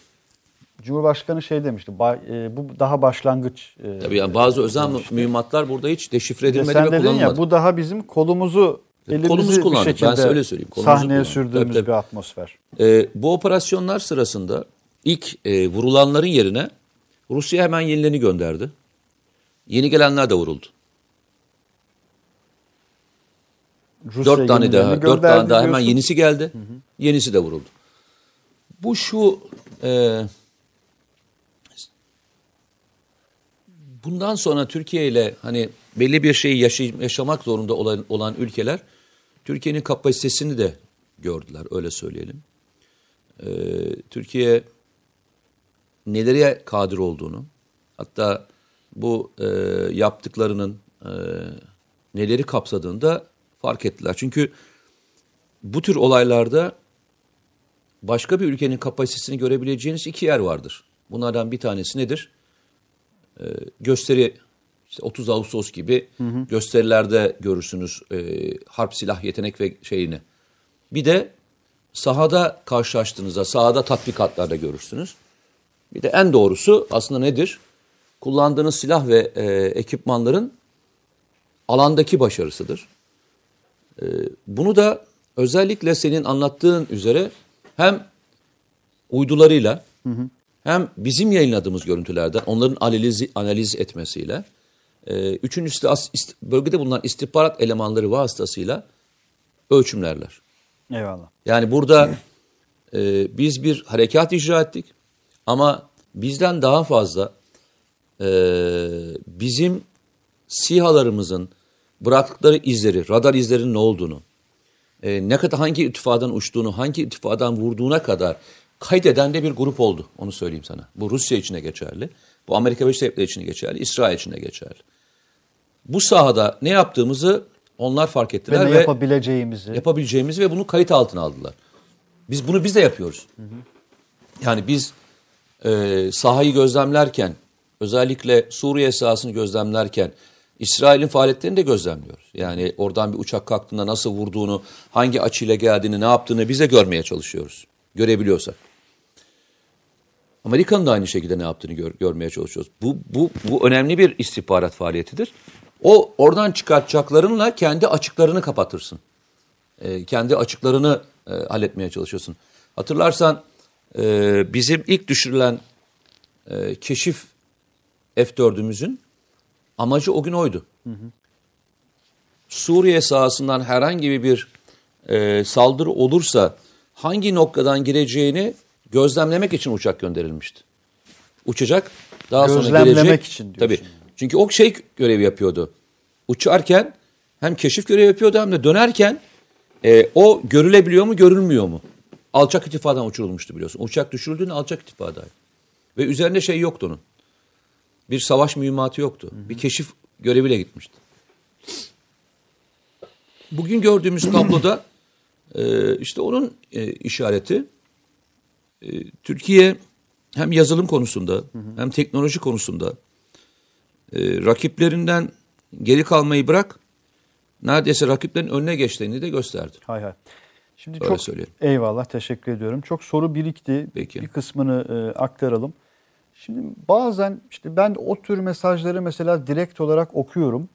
Cumhurbaşkanı şey demişti, bu daha başlangıç. Tabii yani bazı e, özel demişti. mühimmatlar burada hiç deşifre edilmedi ve kullanılmadı. Sen dedin ya bu daha bizim kolumuzu, elimizi kolumuz bir şekilde ben öyle söyleyeyim. Kolumuzu sahneye kullandık. sürdüğümüz tabii, bir atmosfer. E, bu operasyonlar sırasında ilk e, vurulanların yerine Rusya hemen yenilerini gönderdi. Yeni gelenler de vuruldu. Rusya dört tane daha, dört tane daha hemen yenisi geldi. Hı hı. Yenisi de vuruldu. Bu şu, e, bundan sonra Türkiye ile hani belli bir şeyi yaşay- yaşamak zorunda olan, olan ülkeler, Türkiye'nin kapasitesini de gördüler, öyle söyleyelim. E, Türkiye nelere kadir olduğunu, hatta bu e, yaptıklarının e, neleri kapsadığını da fark ettiler. Çünkü bu tür olaylarda başka bir ülkenin kapasitesini görebileceğiniz iki yer vardır. Bunlardan bir tanesi nedir? E, gösteri, işte otuz Ağustos gibi hı hı. gösterilerde görürsünüz e, harp, silah, yetenek ve şeyini. Bir de sahada karşılaştığınızda, sahada tatbikatlarda görürsünüz. Bir de en doğrusu aslında nedir? Kullandığınız silah ve e, ekipmanların alandaki başarısıdır. E, bunu da özellikle senin anlattığın üzere hem uydularıyla hı hı. hem bizim yayınladığımız görüntülerden onların analizi, analiz etmesiyle e, üçüncüsü de ist, bölgede bulunan istihbarat elemanları vasıtasıyla ölçümlerler. Eyvallah. Yani burada e, biz bir harekat icra ettik. Ama bizden daha fazla e, bizim SİHA'larımızın bıraktıkları izleri, radar izlerinin ne olduğunu, e, ne kadar hangi irtifadan uçtuğunu, hangi irtifadan vurduğuna kadar kaydeden de bir grup oldu. Onu söyleyeyim sana. Bu Rusya için de geçerli. Bu Amerika Birleşik Devletleri için de geçerli. İsrail için de geçerli. Bu sahada ne yaptığımızı onlar fark ettiler ve, ve yapabileceğimizi, yapabileceğimizi ve bunu kayıt altına aldılar. Biz bunu biz de yapıyoruz. Hı hı. Yani biz Ee, sahayı gözlemlerken, özellikle Suriye sahasını gözlemlerken İsrail'in faaliyetlerini de gözlemliyoruz. Yani oradan bir uçak kalktığında nasıl vurduğunu, hangi açıyla geldiğini, ne yaptığını biz de görmeye çalışıyoruz. Görebiliyorsak. Amerika'nın da aynı şekilde ne yaptığını gör, görmeye çalışıyoruz. Bu, bu, bu önemli bir istihbarat faaliyetidir. O oradan çıkartacaklarınla kendi açıklarını kapatırsın. Ee, kendi açıklarını e, halletmeye çalışıyorsun. Hatırlarsan bizim ilk düşürülen e, keşif F dördümüzün amacı o gün oydu. Hı hı. Suriye sahasından herhangi bir e, saldırı olursa hangi noktadan gireceğini gözlemlemek için uçak gönderilmişti. Uçacak, daha sonra gelecek. Gözlemlemek için diyorsun. Tabii. Çünkü o şey görevi yapıyordu. Uçarken hem keşif görevi yapıyordu hem de dönerken e, o görülebiliyor mu, görülmüyor mu? Alçak irtifadan uçurulmuştu biliyorsun. Uçak düşürüldüğünde alçak irtifadaydı. Ve üzerinde şey yoktu onun. Bir savaş mühimmatı yoktu. Hı hı. Bir keşif göreviyle gitmişti. Bugün gördüğümüz tabloda e, işte onun e, işareti. E, Türkiye hem yazılım konusunda hı hı. hem teknoloji konusunda e, rakiplerinden geri kalmayı bırak, neredeyse rakiplerin önüne geçtiğini de gösterdi. Hay hay. Şimdi öyle çok söyleyeyim. Eyvallah, teşekkür ediyorum. Çok soru birikti. Peki. Bir kısmını e, aktaralım. Şimdi bazen işte ben o tür mesajları mesela direkt olarak okuyorum.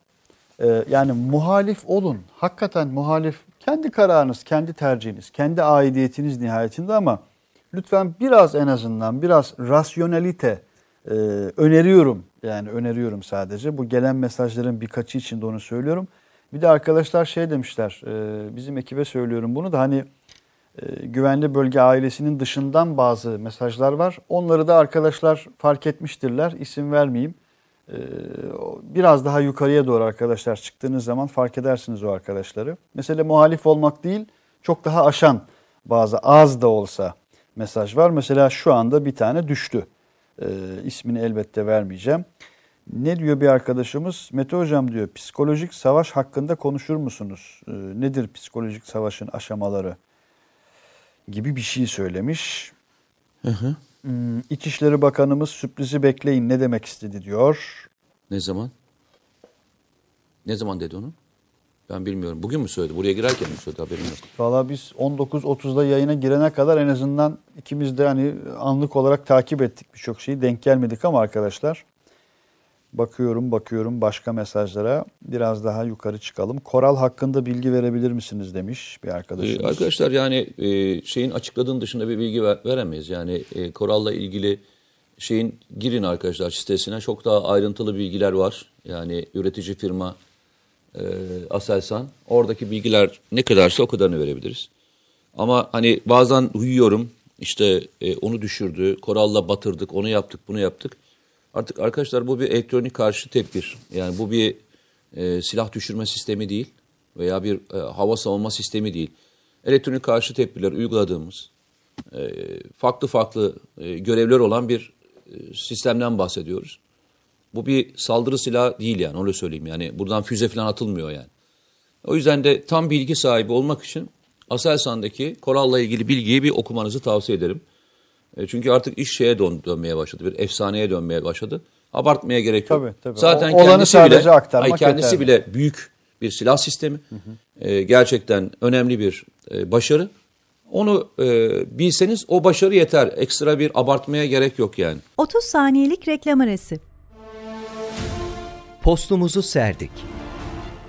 E, yani muhalif olun. Hakikaten muhalif. Kendi kararınız, kendi tercihiniz, kendi aidiyetiniz nihayetinde ama lütfen biraz en azından biraz rasyonelite e, öneriyorum. Yani öneriyorum sadece. Bu gelen mesajların birkaçı için de onu söylüyorum. Bir de arkadaşlar şey demişler, e, bizim ekibe söylüyorum bunu da, hani e, güvenli bölge ailesinin dışından bazı mesajlar var. Onları da arkadaşlar fark etmiştirler, isim vermeyeyim. E, biraz daha yukarıya doğru arkadaşlar çıktığınız zaman fark edersiniz o arkadaşları. Mesela muhalif olmak değil, çok daha aşan bazı az da olsa mesaj var. Mesela şu anda bir tane düştü. E, ismini elbette vermeyeceğim. Ne diyor bir arkadaşımız? Mete Hocam diyor, psikolojik savaş hakkında konuşur musunuz? E, nedir psikolojik savaşın aşamaları? Gibi bir şey söylemiş. Hı hı. Hmm, İçişleri Bakanımız sürprizi bekleyin ne demek istedi diyor. Ne zaman? Ne zaman dedi onu? Ben bilmiyorum. Bugün mü söyledi? Buraya girerken mi söyledi? Haberim yok. Valla biz on dokuz otuzda yayına girene kadar en azından ikimiz de hani anlık olarak takip ettik birçok şeyi. Denk gelmedik ama arkadaşlar. Bakıyorum, bakıyorum başka mesajlara. Biraz daha yukarı çıkalım. Koral hakkında bilgi verebilir misiniz demiş bir arkadaşımız. Ee, arkadaşlar yani e, şeyin açıkladığın dışında bir bilgi ver, veremeyiz. Yani e, Koral'la ilgili şeyin girin arkadaşlar sitesine. Çok daha ayrıntılı bilgiler var. Yani üretici firma e, Aselsan. Oradaki bilgiler ne kadarsa o kadarını verebiliriz. Ama hani bazen uyuyorum. İşte e, onu düşürdü. Koral'la batırdık. Onu yaptık, bunu yaptık. Artık arkadaşlar bu bir elektronik karşı tedbir. Yani bu bir e, silah düşürme sistemi değil veya bir e, hava savunma sistemi değil. Elektronik karşı tedbirler uyguladığımız e, farklı farklı e, görevler olan bir e, sistemden bahsediyoruz. Bu bir saldırı silahı değil yani, öyle söyleyeyim. Yani buradan füze falan atılmıyor yani. O yüzden de tam bilgi sahibi olmak için Aselsan'daki Koral'la ilgili bilgiyi bir okumanızı tavsiye ederim. Çünkü artık iş şeye dön- dönmeye başladı. Bir efsaneye dönmeye başladı. Abartmaya gerek yok. Tabii, tabii. Zaten o, kendisi bile ay kendisi yeterli. bile büyük bir silah sistemi. Hı hı. E, gerçekten önemli bir e, başarı. Onu e, bilseniz o başarı yeter. Ekstra bir abartmaya gerek yok yani. otuz saniyelik reklam arası. Postumuzu serdik.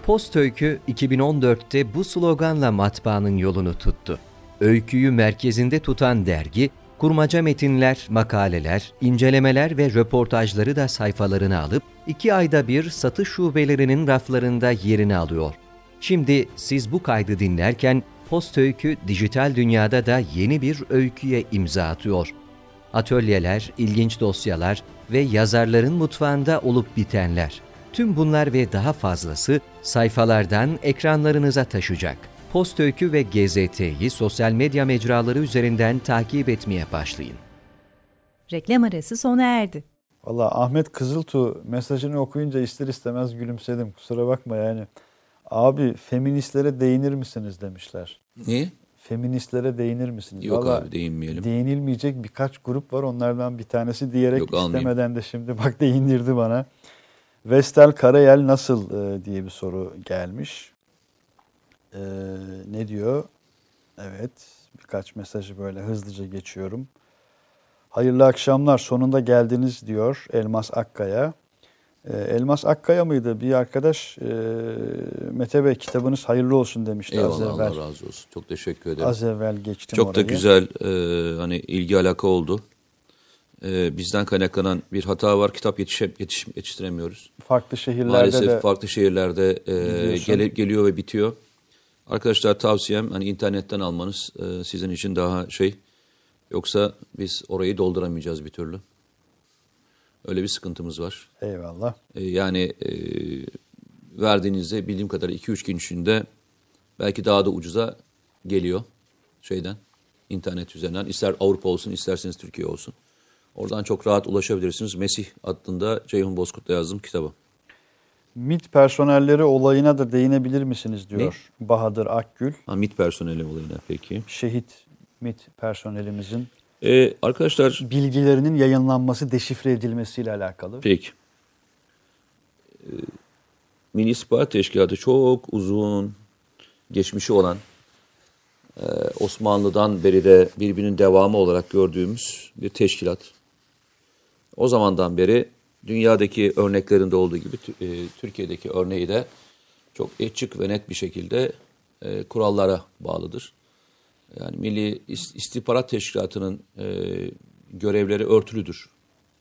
Postöykü iki bin on dörtte bu sloganla matbaanın yolunu tuttu. Öyküyü merkezinde tutan dergi kurmaca metinler, makaleler, incelemeler ve röportajları da sayfalarına alıp iki ayda bir satış şubelerinin raflarında yerini alıyor. Şimdi siz bu kaydı dinlerken Postöykü dijital dünyada da yeni bir öyküye imza atıyor. Atölyeler, ilginç dosyalar ve yazarların mutfağında olup bitenler. Tüm bunlar ve daha fazlası sayfalardan ekranlarınıza taşıyacak. Postöykü ve G Z T'yi sosyal medya mecraları üzerinden takip etmeye başlayın. Reklam arası sona erdi. Valla Ahmet Kızıltuğ mesajını okuyunca ister istemez gülümsedim. Kusura bakma yani. Abi feministlere değinir misiniz demişler. Niye? Feministlere değinir misiniz? Yok Vallahi abi değinmeyelim. Değinilmeyecek birkaç grup var, onlardan bir tanesi diyerek Yok, istemeden almayayım. de şimdi bak değindirdi bana. Vestel Karayel nasıl diye bir soru gelmiş. Ee, ne diyor? Evet, birkaç mesajı böyle hızlıca geçiyorum. Hayırlı akşamlar, sonunda geldiniz diyor Elmas Akkaya. Ee, Elmas Akkaya mıydı? Bir arkadaş e, Mete Bey kitabınız hayırlı olsun demişti. Eyvallah, az evvel. Allah razı olsun. Çok teşekkür ederim. Az evvel geçtim Çok orayı. da güzel e, hani ilgi alaka oldu. E, bizden kaynaklanan bir hata var. Kitap yetişe, yetiş, yetiştiremiyoruz. Farklı şehirlerde Maalesef de farklı şehirlerde e, gele, geliyor ve bitiyor. Arkadaşlar tavsiyem hani internetten almanız e, sizin için daha şey, yoksa biz orayı dolduramayacağız bir türlü. Öyle bir sıkıntımız var. Eyvallah. E, yani e, verdiğinizde bildiğim kadarıyla iki üç gün içinde belki daha da ucuza geliyor şeyden, internet üzerinden. İster Avrupa olsun, isterseniz Türkiye olsun. Oradan çok rahat ulaşabilirsiniz. Mesih adında Ceyhun Bozkurt'la yazdığım kitabı. MİT personelleri olayına da değinebilir misiniz diyor ne? Bahadır Akgül. Ha, MİT personeli olayına peki. Şehit MİT personelimizin ee, arkadaşlar bilgilerinin yayınlanması, deşifre edilmesiyle alakalı. Peki. Ee, Milli İstihbarat Teşkilatı çok uzun geçmişi olan, e, Osmanlı'dan beri de birbirinin devamı olarak gördüğümüz bir teşkilat. O zamandan beri dünyadaki örneklerinde olduğu gibi Türkiye'deki örneği de çok açık ve net bir şekilde kurallara bağlıdır. Yani Milli İstihbarat Teşkilatı'nın görevleri örtülüdür.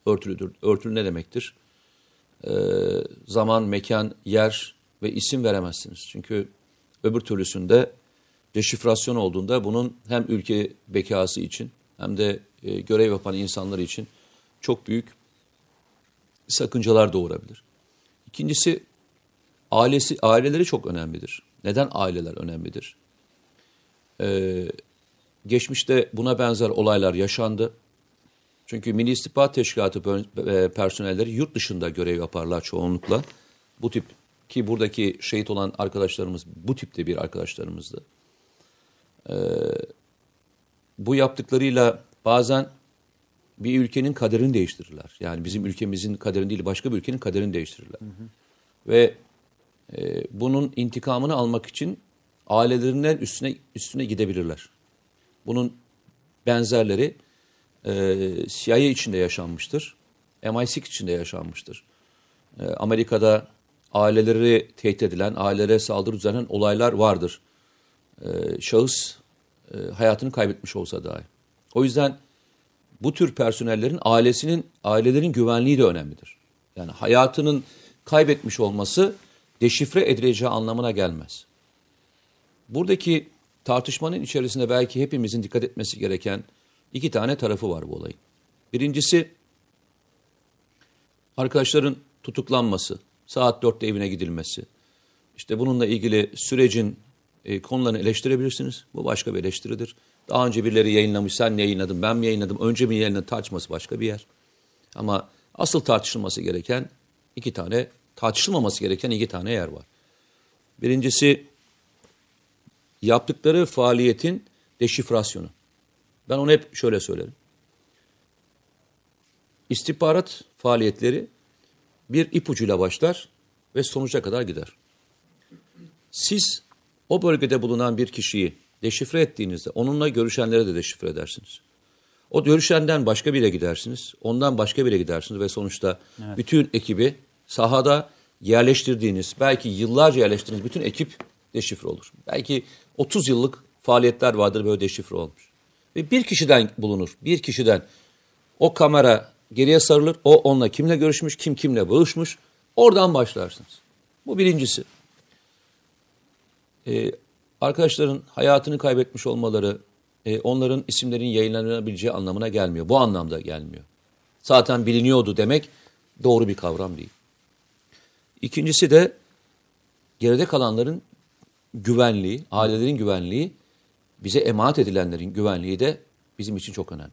Örtülüdür. Örtülü ne demektir? Zaman, mekan, yer ve isim veremezsiniz. Çünkü öbür türlüsünde deşifrasyon olduğunda bunun hem ülke bekası için hem de e, görev yapan insanlar için çok büyük sakıncalar doğurabilir. İkincisi ailesi, aileleri çok önemlidir. Neden aileler önemlidir? Ee, geçmişte buna benzer olaylar yaşandı. Çünkü Milli İstihbarat Teşkilatı personelleri yurt dışında görev yaparlar çoğunlukla. Bu tip ki buradaki şehit olan arkadaşlarımız bu tipte bir arkadaşlarımızdı. Ee, bu yaptıklarıyla bazen bir ülkenin kaderini değiştirirler. Yani bizim ülkemizin kaderini değil başka bir ülkenin kaderini değiştirirler. Hı hı. Ve e, bunun intikamını almak için ailelerinden üstüne üstüne gidebilirler. Bunun benzerleri e, C I A içinde yaşanmıştır. M I altı içinde yaşanmıştır. E, Amerika'da aileleri tehdit edilen, ailelere saldırı düzenlenen olaylar vardır. E, şahıs e, hayatını kaybetmiş olsa dahi. O yüzden bu tür personellerin ailesinin, ailelerin güvenliği de önemlidir. Yani hayatının kaybetmiş olması deşifre edileceği anlamına gelmez. Buradaki tartışmanın içerisinde belki hepimizin dikkat etmesi gereken iki tane tarafı var bu olayın. Birincisi arkadaşların tutuklanması, saat dörtte evine gidilmesi. İşte bununla ilgili sürecin e, konularını eleştirebilirsiniz. Bu başka bir eleştiridir. Daha önce birileri yayınlamış, sen ne yayınladın, ben mi yayınladım, önce mi yayınladın tartışması başka bir yer. Ama asıl tartışılması gereken iki tane, tartışılmaması gereken iki tane yer var. Birincisi yaptıkları faaliyetin deşifrasyonu. Ben onu hep şöyle söylerim. İstihbarat faaliyetleri bir ipucuyla başlar ve sonuca kadar gider. Siz o bölgede bulunan bir kişiyi deşifre ettiğinizde onunla görüşenlere de deşifre edersiniz. O görüşenden başka biriyle gidersiniz. Ondan başka biriyle gidersiniz ve sonuçta evet, bütün ekibi sahada yerleştirdiğiniz, belki yıllarca yerleştirdiğiniz bütün ekip deşifre olur. Belki otuz yıllık faaliyetler vardır böyle deşifre olmuş. Ve bir kişiden bulunur. Bir kişiden o kamera geriye sarılır. O onunla kimle görüşmüş, kim kimle buluşmuş. Oradan başlarsınız. Bu birincisi. Ee, Arkadaşların hayatını kaybetmiş olmaları e, onların isimlerin yayınlanabileceği anlamına gelmiyor. Bu anlamda gelmiyor. Zaten biliniyordu demek doğru bir kavram değil. İkincisi de geride kalanların güvenliği, ailelerin güvenliği, bize emanet edilenlerin güvenliği de bizim için çok önemli.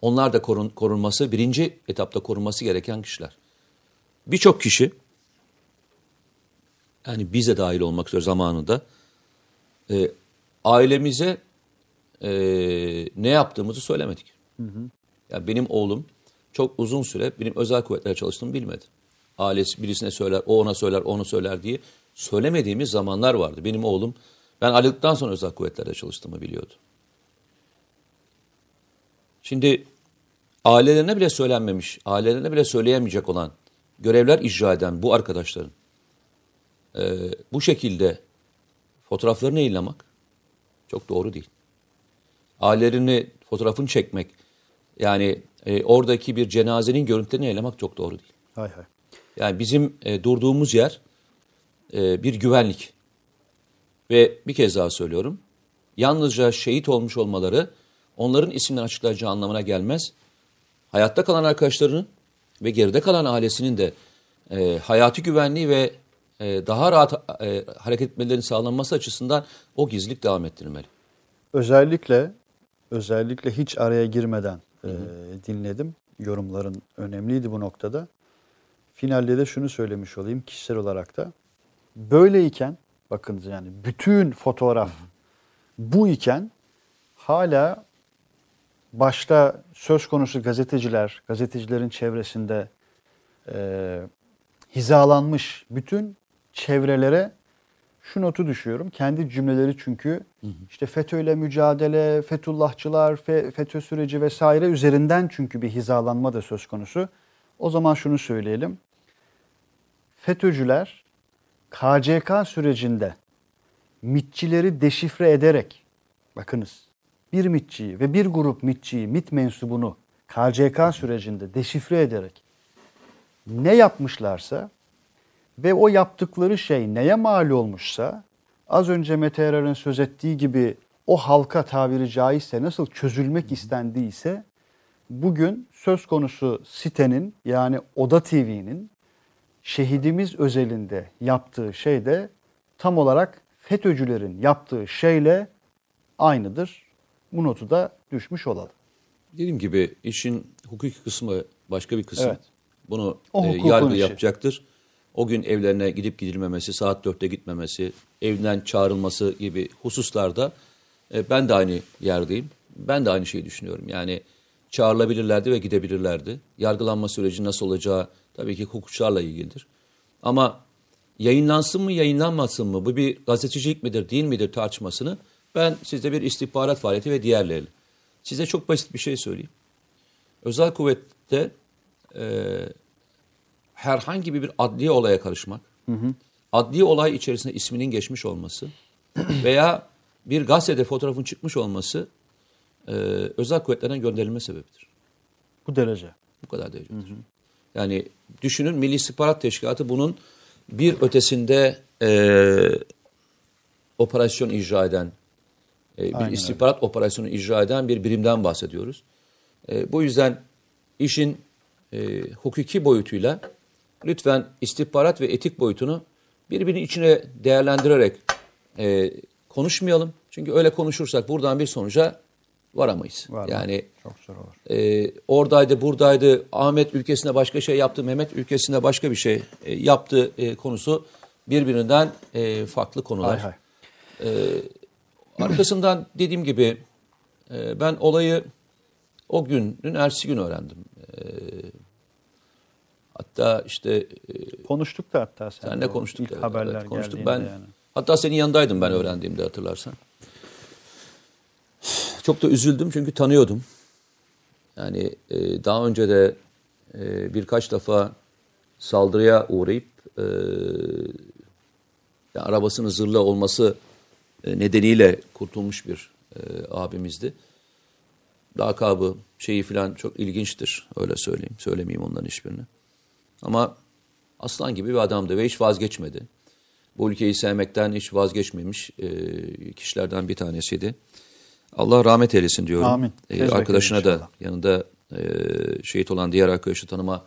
Onlar da korun, korunması, birinci etapta korunması gereken kişiler. Birçok kişi, yani biz de dahil olmak üzere zamanında, E, ailemize e, ne yaptığımızı söylemedik. Hı hı. Yani benim oğlum çok uzun süre benim özel kuvvetlere çalıştığımı bilmedi. Ailesi birisine söyler, o ona söyler, onu söyler diye söylemediğimiz zamanlar vardı. Benim oğlum ben ayrıldıktan sonra özel kuvvetlerde çalıştığımı biliyordu. Şimdi ailelerine bile söylenmemiş, ailelerine bile söyleyemeyecek olan görevler icra eden bu arkadaşların e, bu şekilde fotoğraflarını yayınlamak çok doğru değil. Ailelerini, fotoğrafını çekmek, yani e, oradaki bir cenazenin görüntülerini yayınlamak çok doğru değil. Hay hay. Yani bizim e, durduğumuz yer e, bir güvenlik. Ve bir kez daha söylüyorum, yalnızca şehit olmuş olmaları onların isimlerini açıklayacağı anlamına gelmez. Hayatta kalan arkadaşlarının ve geride kalan ailesinin de e, hayati güvenliği ve daha rahat e, hareket etmelerinin sağlanması açısından o gizlilik devam ettirilmeli. Özellikle özellikle hiç araya girmeden e, dinledim. Yorumların önemliydi bu noktada. Finalde de şunu söylemiş olayım kişisel olarak da. Böyleyken, bakın yani bütün fotoğraf bu iken hala başta söz konusu gazeteciler, gazetecilerin çevresinde e, hizalanmış bütün çevrelere şu notu düşüyorum. Kendi cümleleri çünkü işte FETÖ'yle mücadele, Fethullahçılar, FETÖ süreci vesaire üzerinden çünkü bir hizalanma da söz konusu. O zaman şunu söyleyelim. FETÖ'cüler K C K sürecinde mitçileri deşifre ederek, bakınız bir mitçiyi ve bir grup mitçiyi, mit mensubunu K C K sürecinde deşifre ederek ne yapmışlarsa Ve o yaptıkları şey neye mal olmuşsa, az önce Mete Yarar'ın söz ettiği gibi o halka tabiri caizse nasıl çözülmek istendiyse, bugün söz konusu sitenin, yani Oda T V'nin şehidimiz özelinde yaptığı şey de tam olarak FETÖ'cülerin yaptığı şeyle aynıdır. Bu notu da düşmüş olalım. Dediğim gibi işin hukuki kısmı başka bir kısım. Evet. Bunu e, yargı işi yapacaktır. O gün evlerine gidip gidilmemesi, saat dörtte gitmemesi, evinden çağrılması gibi hususlarda e, ben de aynı yerdeyim. Ben de aynı şeyi düşünüyorum. Yani çağrılabilirlerdi ve gidebilirlerdi. Yargılanma süreci nasıl olacağı tabii ki hukukçularla ilgilidir. Ama yayınlansın mı, yayınlanmasın mı, bu bir gazetecilik midir, değil midir tartışmasını ben size bir istihbarat faaliyeti ve diğerleri. Size çok basit bir şey söyleyeyim. Özel kuvvette e, herhangi bir adli olaya karışmak, hı hı. adli olay içerisinde isminin geçmiş olması veya bir gazetede fotoğrafın çıkmış olması e, özel kuvvetlerden gönderilme sebebidir. Bu derece. Bu kadar derecedir. Hı hı. Yani düşünün, Milli İstihbarat Teşkilatı bunun bir ötesinde e, operasyon icra eden, e, bir Aynen istihbarat öyle. operasyonu icra eden bir birimden bahsediyoruz. E, bu yüzden işin e, hukuki boyutuyla lütfen istihbarat ve etik boyutunu birbirinin içine değerlendirerek e, konuşmayalım. Çünkü öyle konuşursak buradan bir sonuca varamayız. Var yani çok zor olur. E, oradaydı, buradaydı, Ahmet ülkesinde başka şey yaptı, Mehmet ülkesinde başka bir şey e, yaptı e, konusu birbirinden e, farklı konular. Hay hay. E, arkasından dediğim gibi e, ben olayı o günün ertesi günü öğrendim. E, hatta işte e, konuştuk da hatta sen senle konuştuk. Evet, haberler evet, konuştuk. Ben yani. Hatta senin yanındaydım ben öğrendiğimde, hatırlarsan. Çok da üzüldüm çünkü tanıyordum. Yani e, daha önce de e, birkaç defa saldırıya uğrayıp e, yani arabasının zırhlı olması e, nedeniyle kurtulmuş bir e, abimizdi. Lakabı, şeyi falan çok ilginçtir, öyle söyleyeyim. Söylemeyeyim onların hiçbirini. Ama aslan gibi bir adamdı ve hiç vazgeçmedi. Bu ülkeyi sevmekten hiç vazgeçmemiş e, kişilerden bir tanesiydi. Allah rahmet eylesin diyorum. Amin. Ee, arkadaşına inşallah. Da yanında e, şehit olan diğer arkadaşı tanıma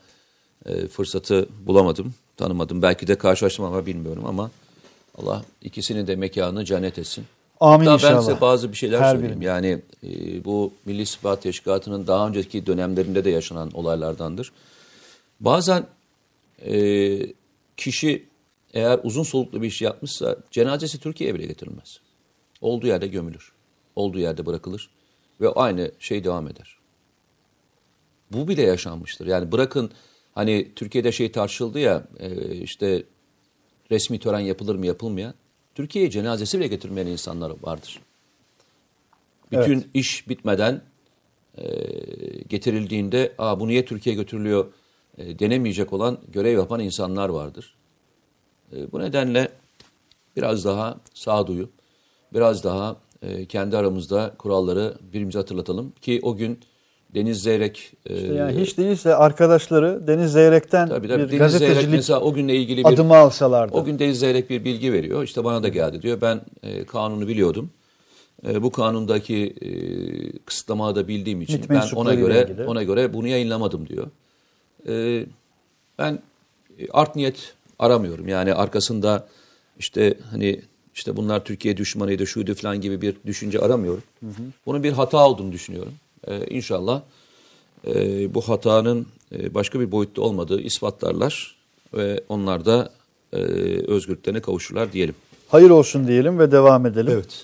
e, fırsatı bulamadım. Tanımadım. Belki de karşılaştım ama bilmiyorum, ama Allah ikisinin de mekanını cennet etsin. Amin. Hatta inşallah. Ben size bazı bir şeyler Her söyleyeyim. Birim. Yani e, bu Milli İstihbarat Teşkilatı'nın daha önceki dönemlerinde de yaşanan olaylardandır. Bazen e, kişi eğer uzun soluklu bir iş yapmışsa cenazesi Türkiye'ye bile getirilmez. Olduğu yerde gömülür. Olduğu yerde bırakılır ve aynı şey devam eder. Bu bile yaşanmıştır. Yani bırakın, hani Türkiye'de şey tartışıldı ya, işte resmi tören yapılır mı yapılmayan, Türkiye'ye cenazesi bile getirmeyen insanlar vardır. Bütün evet. iş bitmeden getirildiğinde, aa bu niye Türkiye'ye götürülüyor denemeyecek olan, görev yapan insanlar vardır. Bu nedenle biraz daha sağduyu, biraz daha kendi aramızda kuralları birbirimize hatırlatalım ki o gün Deniz Zeyrek işte yani e, hiç değilse arkadaşları Deniz Zeyrek'ten tabii, tabii, bir Deniz gazetecilik Zeyrek mesela o günle ilgili bir adımı alsalardı. O gün Deniz Zeyrek bir bilgi veriyor. İşte bana da geldi diyor. Ben e, kanunu biliyordum. E, bu kanundaki e, kısıtlamayı da bildiğim için ben ona göre ilgili. ona göre bunu yayınlamadım diyor. E, ben art niyet aramıyorum. Yani arkasında işte hani İşte bunlar Türkiye düşmanıydı, şuydu falan gibi bir düşünce aramıyorum. Hı hı. Bunun bir hata olduğunu düşünüyorum. Ee, inşallah e, bu hatanın e, başka bir boyutta olmadığı ispatlarlar ve onlar da e, özgürlüklerine kavuşurlar diyelim. Hayır olsun diyelim ve devam edelim. Evet.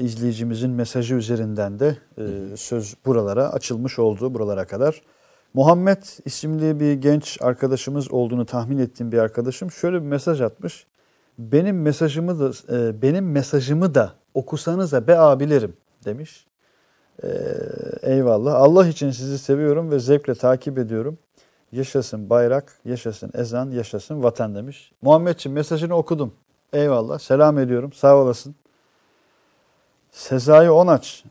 E, izleyicimizin mesajı üzerinden de e, söz buralara açılmış oldu, buralara kadar. Muhammed isimli bir genç arkadaşımız olduğunu tahmin ettiğim bir arkadaşım şöyle bir mesaj atmış. Benim mesajımı da benim mesajımı da okusanıza be abilerim demiş. Ee, eyvallah. Allah için sizi seviyorum ve zevkle takip ediyorum. Yaşasın bayrak, yaşasın ezan, yaşasın vatan demiş. Muhammedciğim, mesajını okudum. Eyvallah. Selam ediyorum. Sağ olasın. Sezai Onaç,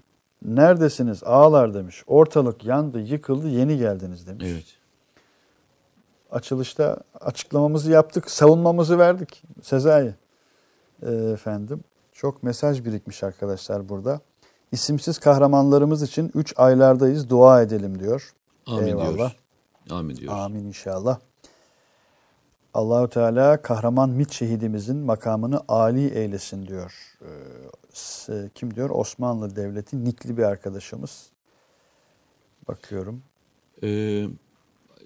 neredesiniz ağalar demiş. Ortalık yandı, yıkıldı, yeni geldiniz demiş. Evet. açılışta açıklamamızı yaptık, savunmamızı verdik Sezai. E, efendim çok mesaj birikmiş arkadaşlar burada. İsimsiz kahramanlarımız için üç aylardayız, dua edelim diyor. Amin. Eyvallah. Diyoruz. Amin diyoruz. Amin inşallah. Allahu Teala kahraman MİT şehidimizin makamını âli eylesin diyor. Ee, kim diyor? Osmanlı Devleti Nikli bir arkadaşımız. Bakıyorum. Ee,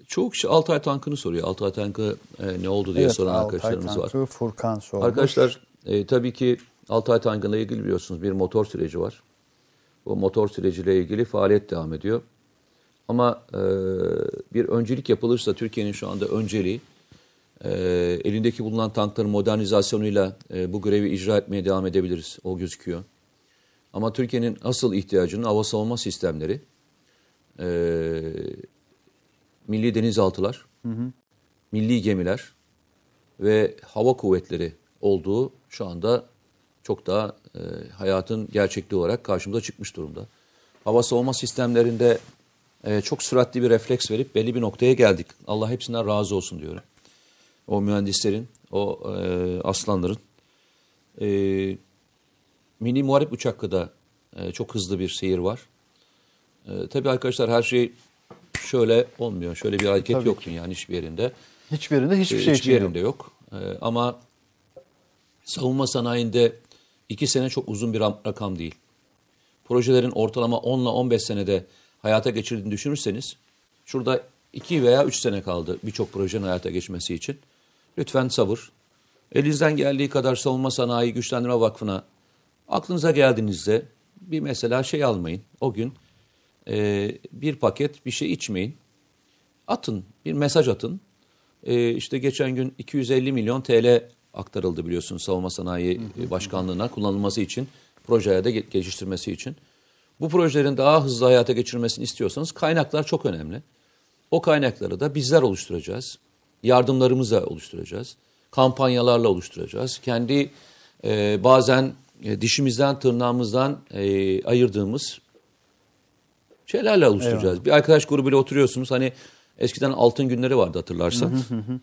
çoğu kişi Altay Tankı'nı soruyor. Altay Tankı e, ne oldu diye evet, soran Altay arkadaşlarımız Tankı, var. Furkan sormuş. Arkadaşlar e, tabii ki Altay Tankı'yla ilgili biliyorsunuz bir motor süreci var. O motor süreciyle ilgili faaliyet devam ediyor. Ama e, bir öncelik yapılırsa Türkiye'nin şu anda önceliği e, elindeki bulunan tankların modernizasyonuyla e, bu görevi icra etmeye devam edebiliriz. O gözüküyor. Ama Türkiye'nin asıl ihtiyacının hava savunma sistemleri, e, milli denizaltılar, hı hı. milli gemiler ve hava kuvvetleri olduğu şu anda çok daha e, hayatın gerçekliği olarak karşımıza çıkmış durumda. Hava savunma sistemlerinde Ee, çok süratli bir refleks verip belli bir noktaya geldik. Allah hepsinden razı olsun diyorum. O mühendislerin, o e, aslanların. E, mini muharip uçakta da e, çok hızlı bir seyir var. E, tabii arkadaşlar her şey şöyle olmuyor. Şöyle bir hareket tabii yoktu ki. Yani hiçbir yerinde. Hiçbir yerinde hiçbir şey ee, hiçbir yerinde yok. yok. E, ama savunma sanayinde iki sene çok uzun bir rakam değil. Projelerin ortalama on ile on beş senede hayata geçirdiğini düşünürseniz şurada iki veya üç sene kaldı birçok projenin hayata geçmesi için. Lütfen sabır. Elinizden geldiği kadar Savunma Sanayi Güçlendirme Vakfı'na aklınıza geldiğinizde bir mesela şey almayın. O gün e, bir paket bir şey içmeyin. Atın bir mesaj atın. E, işte geçen gün iki yüz elli milyon T L aktarıldı biliyorsunuz Savunma Sanayi Başkanlığı'na kullanılması için, projeye de geliştirmesi için. Bu projelerin daha hızlı hayata geçirmesini istiyorsanız kaynaklar çok önemli. O kaynakları da bizler oluşturacağız. Yardımlarımızla oluşturacağız. Kampanyalarla oluşturacağız. Kendi e, bazen e, dişimizden, tırnağımızdan e, ayırdığımız şeylerle oluşturacağız. Eyvallah. Bir arkadaş grubuyla oturuyorsunuz. Hani eskiden altın günleri vardı hatırlarsan. Hı hı hı.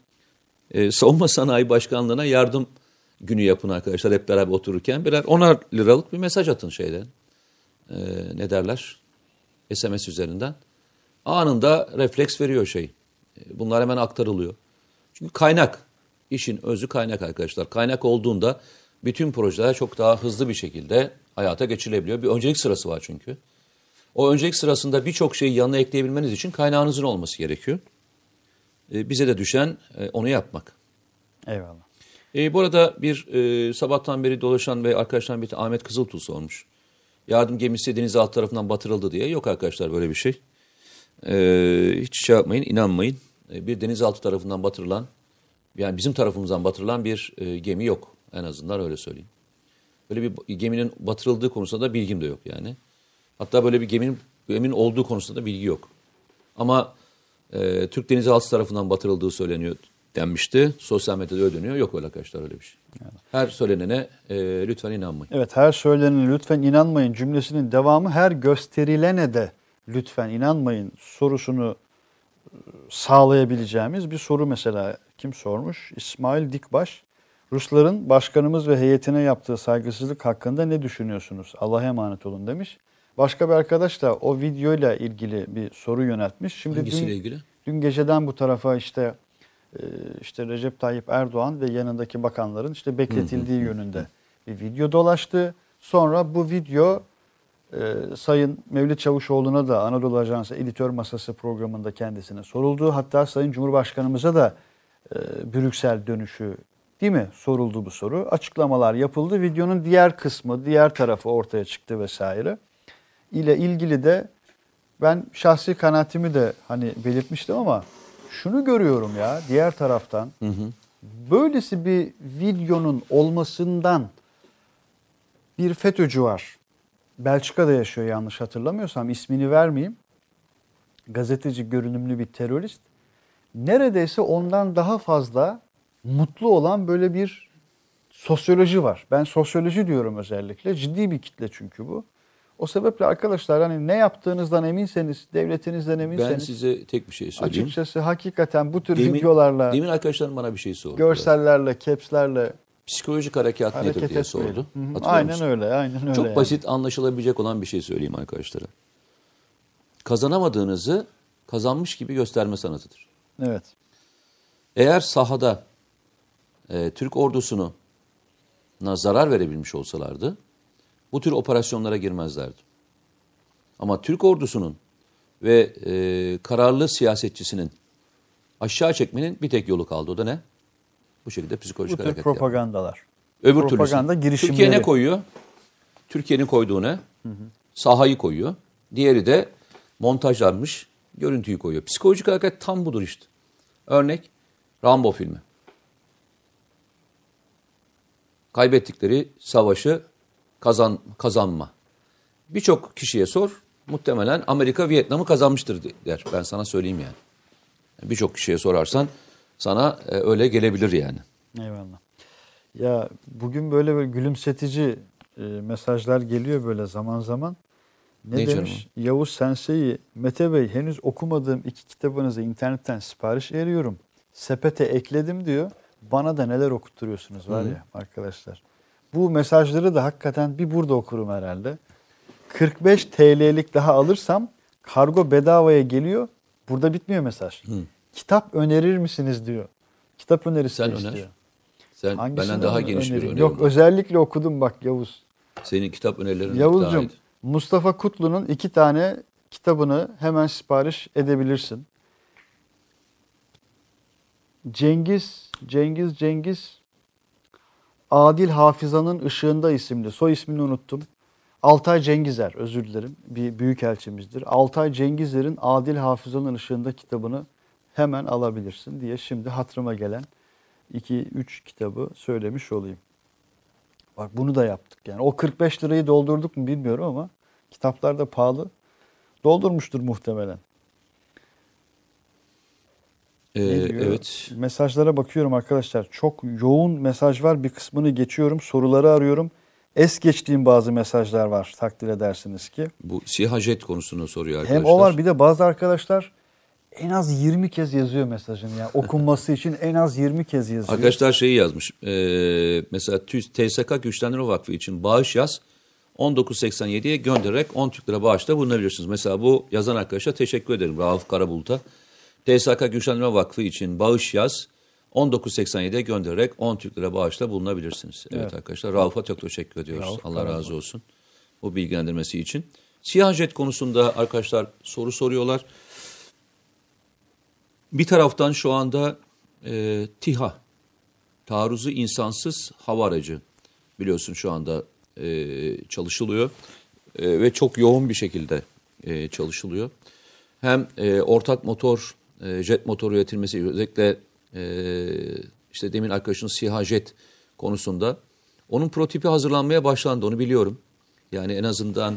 E, Savunma Sanayi Başkanlığı'na yardım günü yapın arkadaşlar. Hep beraber otururken birer onar liralık bir mesaj atın şeyden. Ee, ne derler? S M S üzerinden. Anında refleks veriyor şey. Bunlar hemen aktarılıyor. Çünkü kaynak. İşin özü kaynak arkadaşlar. Kaynak olduğunda bütün projeler çok daha hızlı bir şekilde hayata geçirilebiliyor. Bir öncelik sırası var çünkü. O öncelik sırasında birçok şeyi yanına ekleyebilmeniz için kaynağınızın olması gerekiyor. Ee, bize de düşen e, onu yapmak. Eyvallah. Ee, bu arada bir e, sabahtan beri dolaşan ve arkadaşlarım bir Ahmet Kızıltuğ sormuş. Yardım gemisi denizaltı tarafından batırıldı diye. Yok arkadaşlar böyle bir şey. Ee, hiç şey yapmayın, inanmayın. Bir denizaltı tarafından batırılan, yani bizim tarafımızdan batırılan bir e, gemi yok. En azından öyle söyleyeyim. Böyle bir geminin batırıldığı konusunda da bilgim de yok yani. Hatta böyle bir geminin, geminin olduğu konusunda da bilgi yok. Ama e, Türk denizaltı tarafından batırıldığı söyleniyor denmişti. Sosyal medyada ödeniyor. Yok öyle arkadaşlar öyle bir şey. Yani. Her söylenene e, lütfen inanmayın. Evet, her söylenene lütfen inanmayın cümlesinin devamı her gösterilene de lütfen inanmayın sorusunu sağlayabileceğimiz bir soru mesela. Kim sormuş? İsmail Dikbaş. Rusların başkanımız ve heyetine yaptığı saygısızlık hakkında ne düşünüyorsunuz? Allah'a emanet olun demiş. Başka bir arkadaş da o videoyla ilgili bir soru yöneltmiş. Şimdi hangisiyle dün, ilgili? Dün geceden bu tarafa işte işte Recep Tayyip Erdoğan ve yanındaki bakanların işte bekletildiği yönünde bir video dolaştı. Sonra bu video e, Sayın Mevlüt Çavuşoğlu'na da Anadolu Ajansı editör masası programında kendisine soruldu. Hatta Sayın Cumhurbaşkanımıza da e, Brüksel dönüşü değil mi soruldu bu soru. Açıklamalar yapıldı. Videonun diğer kısmı, diğer tarafı ortaya çıktı vesaire. İle ilgili de ben şahsi kanaatimi de hani belirtmiştim ama şunu görüyorum ya diğer taraftan, hı hı. böylesi bir videonun olmasından bir FETÖ'cü var. Belçika'da yaşıyor yanlış hatırlamıyorsam, ismini vermeyeyim. Gazeteci görünümlü bir terörist. Neredeyse ondan daha fazla mutlu olan böyle bir sosyoloji var. Ben sosyoloji diyorum özellikle. Ciddi bir kitle çünkü bu. O sebeple arkadaşlar, hani ne yaptığınızdan eminseniz, devletinizden eminseniz. Ben size tek bir şey söyleyeyim. Açıkçası hakikaten bu tür demin, videolarla. Demin arkadaşlarım bana bir şey sordu. Görsellerle, caps'lerle. Psikolojik harekat hareket nedir diye etmiyor. Sordu. Hı hı. Aynen musun? Öyle, aynen öyle. Çok yani. Basit anlaşılabilecek olan bir şey söyleyeyim arkadaşlara. Kazanamadığınızı kazanmış gibi gösterme sanatıdır. Evet. Eğer sahada e, Türk ordusuna zarar verebilmiş olsalardı bu tür operasyonlara girmezlerdi. Ama Türk ordusunun ve e, kararlı siyasetçisinin aşağı çekmenin bir tek yolu kaldı. O da ne? Bu şekilde psikolojik hareket. Bu tür propagandalar. Yapıyor. Öbür propaganda türlüsü. Girişimleri. Türkiye ne koyuyor? Türkiye'nin koyduğu ne? Hı hı. Sahayı koyuyor. Diğeri de montajlanmış görüntüyü koyuyor. Psikolojik hareket tam budur işte. Örnek Rambo filmi. Kaybettikleri savaşı kazan kazanma. Birçok kişiye sor, muhtemelen Amerika Vietnam'ı kazanmıştır der. Ben sana söyleyeyim yani. Birçok kişiye sorarsan sana öyle gelebilir yani. Eyvallah. Ya bugün böyle, böyle gülümsetici mesajlar geliyor böyle zaman zaman. Ne, ne demiş? Canım? Yavuz Sensei, Mete Bey, henüz okumadığım iki kitabınızı internetten sipariş ediyorum. Sepete ekledim diyor. Bana da neler okutturuyorsunuz var Hı. ya arkadaşlar. Bu mesajları da hakikaten bir burada okurum herhalde. kırk beş TL'lik daha alırsam kargo bedavaya geliyor. Burada bitmiyor mesaj. Hı. Kitap önerir misiniz diyor. Kitap önerisini Sen istiyor. Öner. Sen Hangisini benden daha geniş bir öneri. Yok, özellikle okudum bak Yavuz. Senin kitap önerilerin Yavuzcuğum, Mustafa Kutlu'nun iki tane kitabını hemen sipariş edebilirsin. Cengiz, Cengiz, Cengiz, Adil Hafıza'nın Işığında isimli, soy ismini unuttum. Altay Cengizer, özür dilerim, bir büyükelçimizdir. Altay Cengizer'in Adil Hafıza'nın Işığında kitabını hemen alabilirsin diye şimdi hatırıma gelen iki üç kitabı söylemiş olayım. Bak bunu da yaptık yani. O kırk beş lirayı doldurduk mu bilmiyorum ama kitaplar da pahalı. Doldurmuştur muhtemelen. Ee, evet. Mesajlara bakıyorum arkadaşlar. Çok yoğun mesaj var. Bir kısmını geçiyorum. Soruları arıyorum. Es geçtiğim bazı mesajlar var. Takdir edersiniz ki. Bu SİHA jet konusunu soruyor arkadaşlar. Hem o var, bir de bazı arkadaşlar en az yirmi kez yazıyor mesajını. Yani okunması için en az yirmi kez yazıyor. Arkadaşlar şeyi yazmış. E, mesela T S K Güçlendirme Vakfı için bağış yaz. on dokuz seksen yedi'ye göndererek on Türk lira bağışta bulunabilirsiniz. Mesela bu yazan arkadaşa teşekkür ederim. Rauf Karabulut'a. T S K Güçlendirme Vakfı için bağış yaz, on dokuz seksen yedi'ye göndererek on Türk lira bağışla bulunabilirsiniz. Evet, evet arkadaşlar, Rauf'a çok teşekkür ediyoruz. Rauf, Allah razı olsun. olsun bu bilgilendirmesi için. SİHA jet konusunda arkadaşlar soru soruyorlar. Bir taraftan şu anda e, TİHA, taarruzu insansız hava aracı biliyorsun şu anda e, çalışılıyor e, ve çok yoğun bir şekilde e, çalışılıyor. Hem e, ortak motor, jet motoru üretilmesi, özellikle e, işte demin arkadaşın SİHA jet konusunda onun prototipi hazırlanmaya başlandı, onu biliyorum. Yani en azından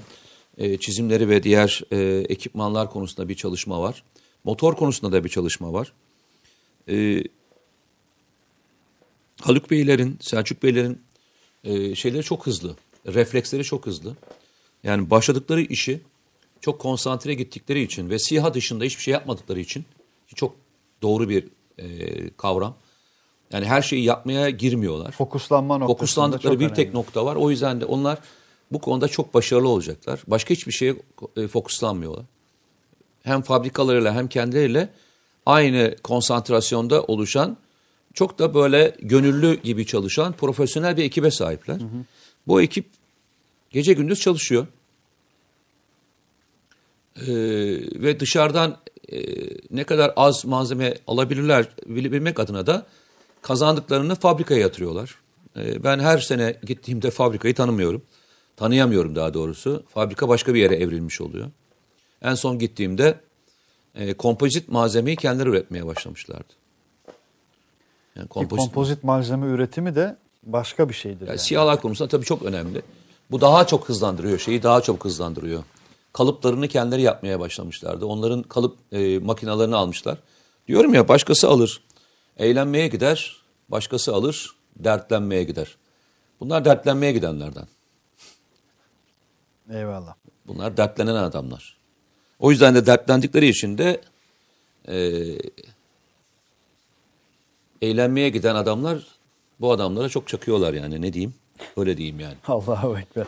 e, çizimleri ve diğer e, ekipmanlar konusunda bir çalışma var. Motor konusunda da bir çalışma var. E, Haluk Beylerin, Selçuk Beylerin e, şeyleri çok hızlı, refleksleri çok hızlı. Yani başladıkları işi çok konsantre gittikleri için ve SİHA dışında hiçbir şey yapmadıkları için, çok doğru bir e, kavram. Yani her şeyi yapmaya girmiyorlar. Fokuslanma noktasında Fokuslandıkları bir önemli. Tek nokta var. O yüzden de onlar bu konuda çok başarılı olacaklar. Başka hiçbir şeye e, fokuslanmıyorlar. Hem fabrikalarıyla hem kendileriyle aynı konsantrasyonda oluşan, çok da böyle gönüllü gibi çalışan profesyonel bir ekibe sahipler. Hı hı. Bu ekip gece gündüz çalışıyor. Ee, ve dışarıdan e, ne kadar az malzeme alabilirler bilmek adına da kazandıklarını fabrikaya yatırıyorlar. Ee, ben her sene gittiğimde fabrikayı tanımıyorum. Tanıyamıyorum daha doğrusu. Fabrika başka bir yere evrilmiş oluyor. En son gittiğimde e, kompozit malzemeyi kendileri üretmeye başlamışlardı. Yani kompozit, kompozit malzeme üretimi de başka bir şeydir. Yani yani. SİHA'lar konusunda tabii çok önemli. Bu daha çok hızlandırıyor şeyi, daha çok hızlandırıyor. Kalıplarını kendileri yapmaya başlamışlardı. Onların kalıp e, makinalarını almışlar. Diyorum ya, başkası alır. Eğlenmeye gider, başkası alır. Dertlenmeye gider. Bunlar dertlenmeye gidenlerden. Eyvallah. Bunlar dertlenen adamlar. O yüzden de dertlendikleri için de e, eğlenmeye giden adamlar bu adamlara çok çakıyorlar yani, ne diyeyim? Öyle diyeyim yani. Allahu Ekber.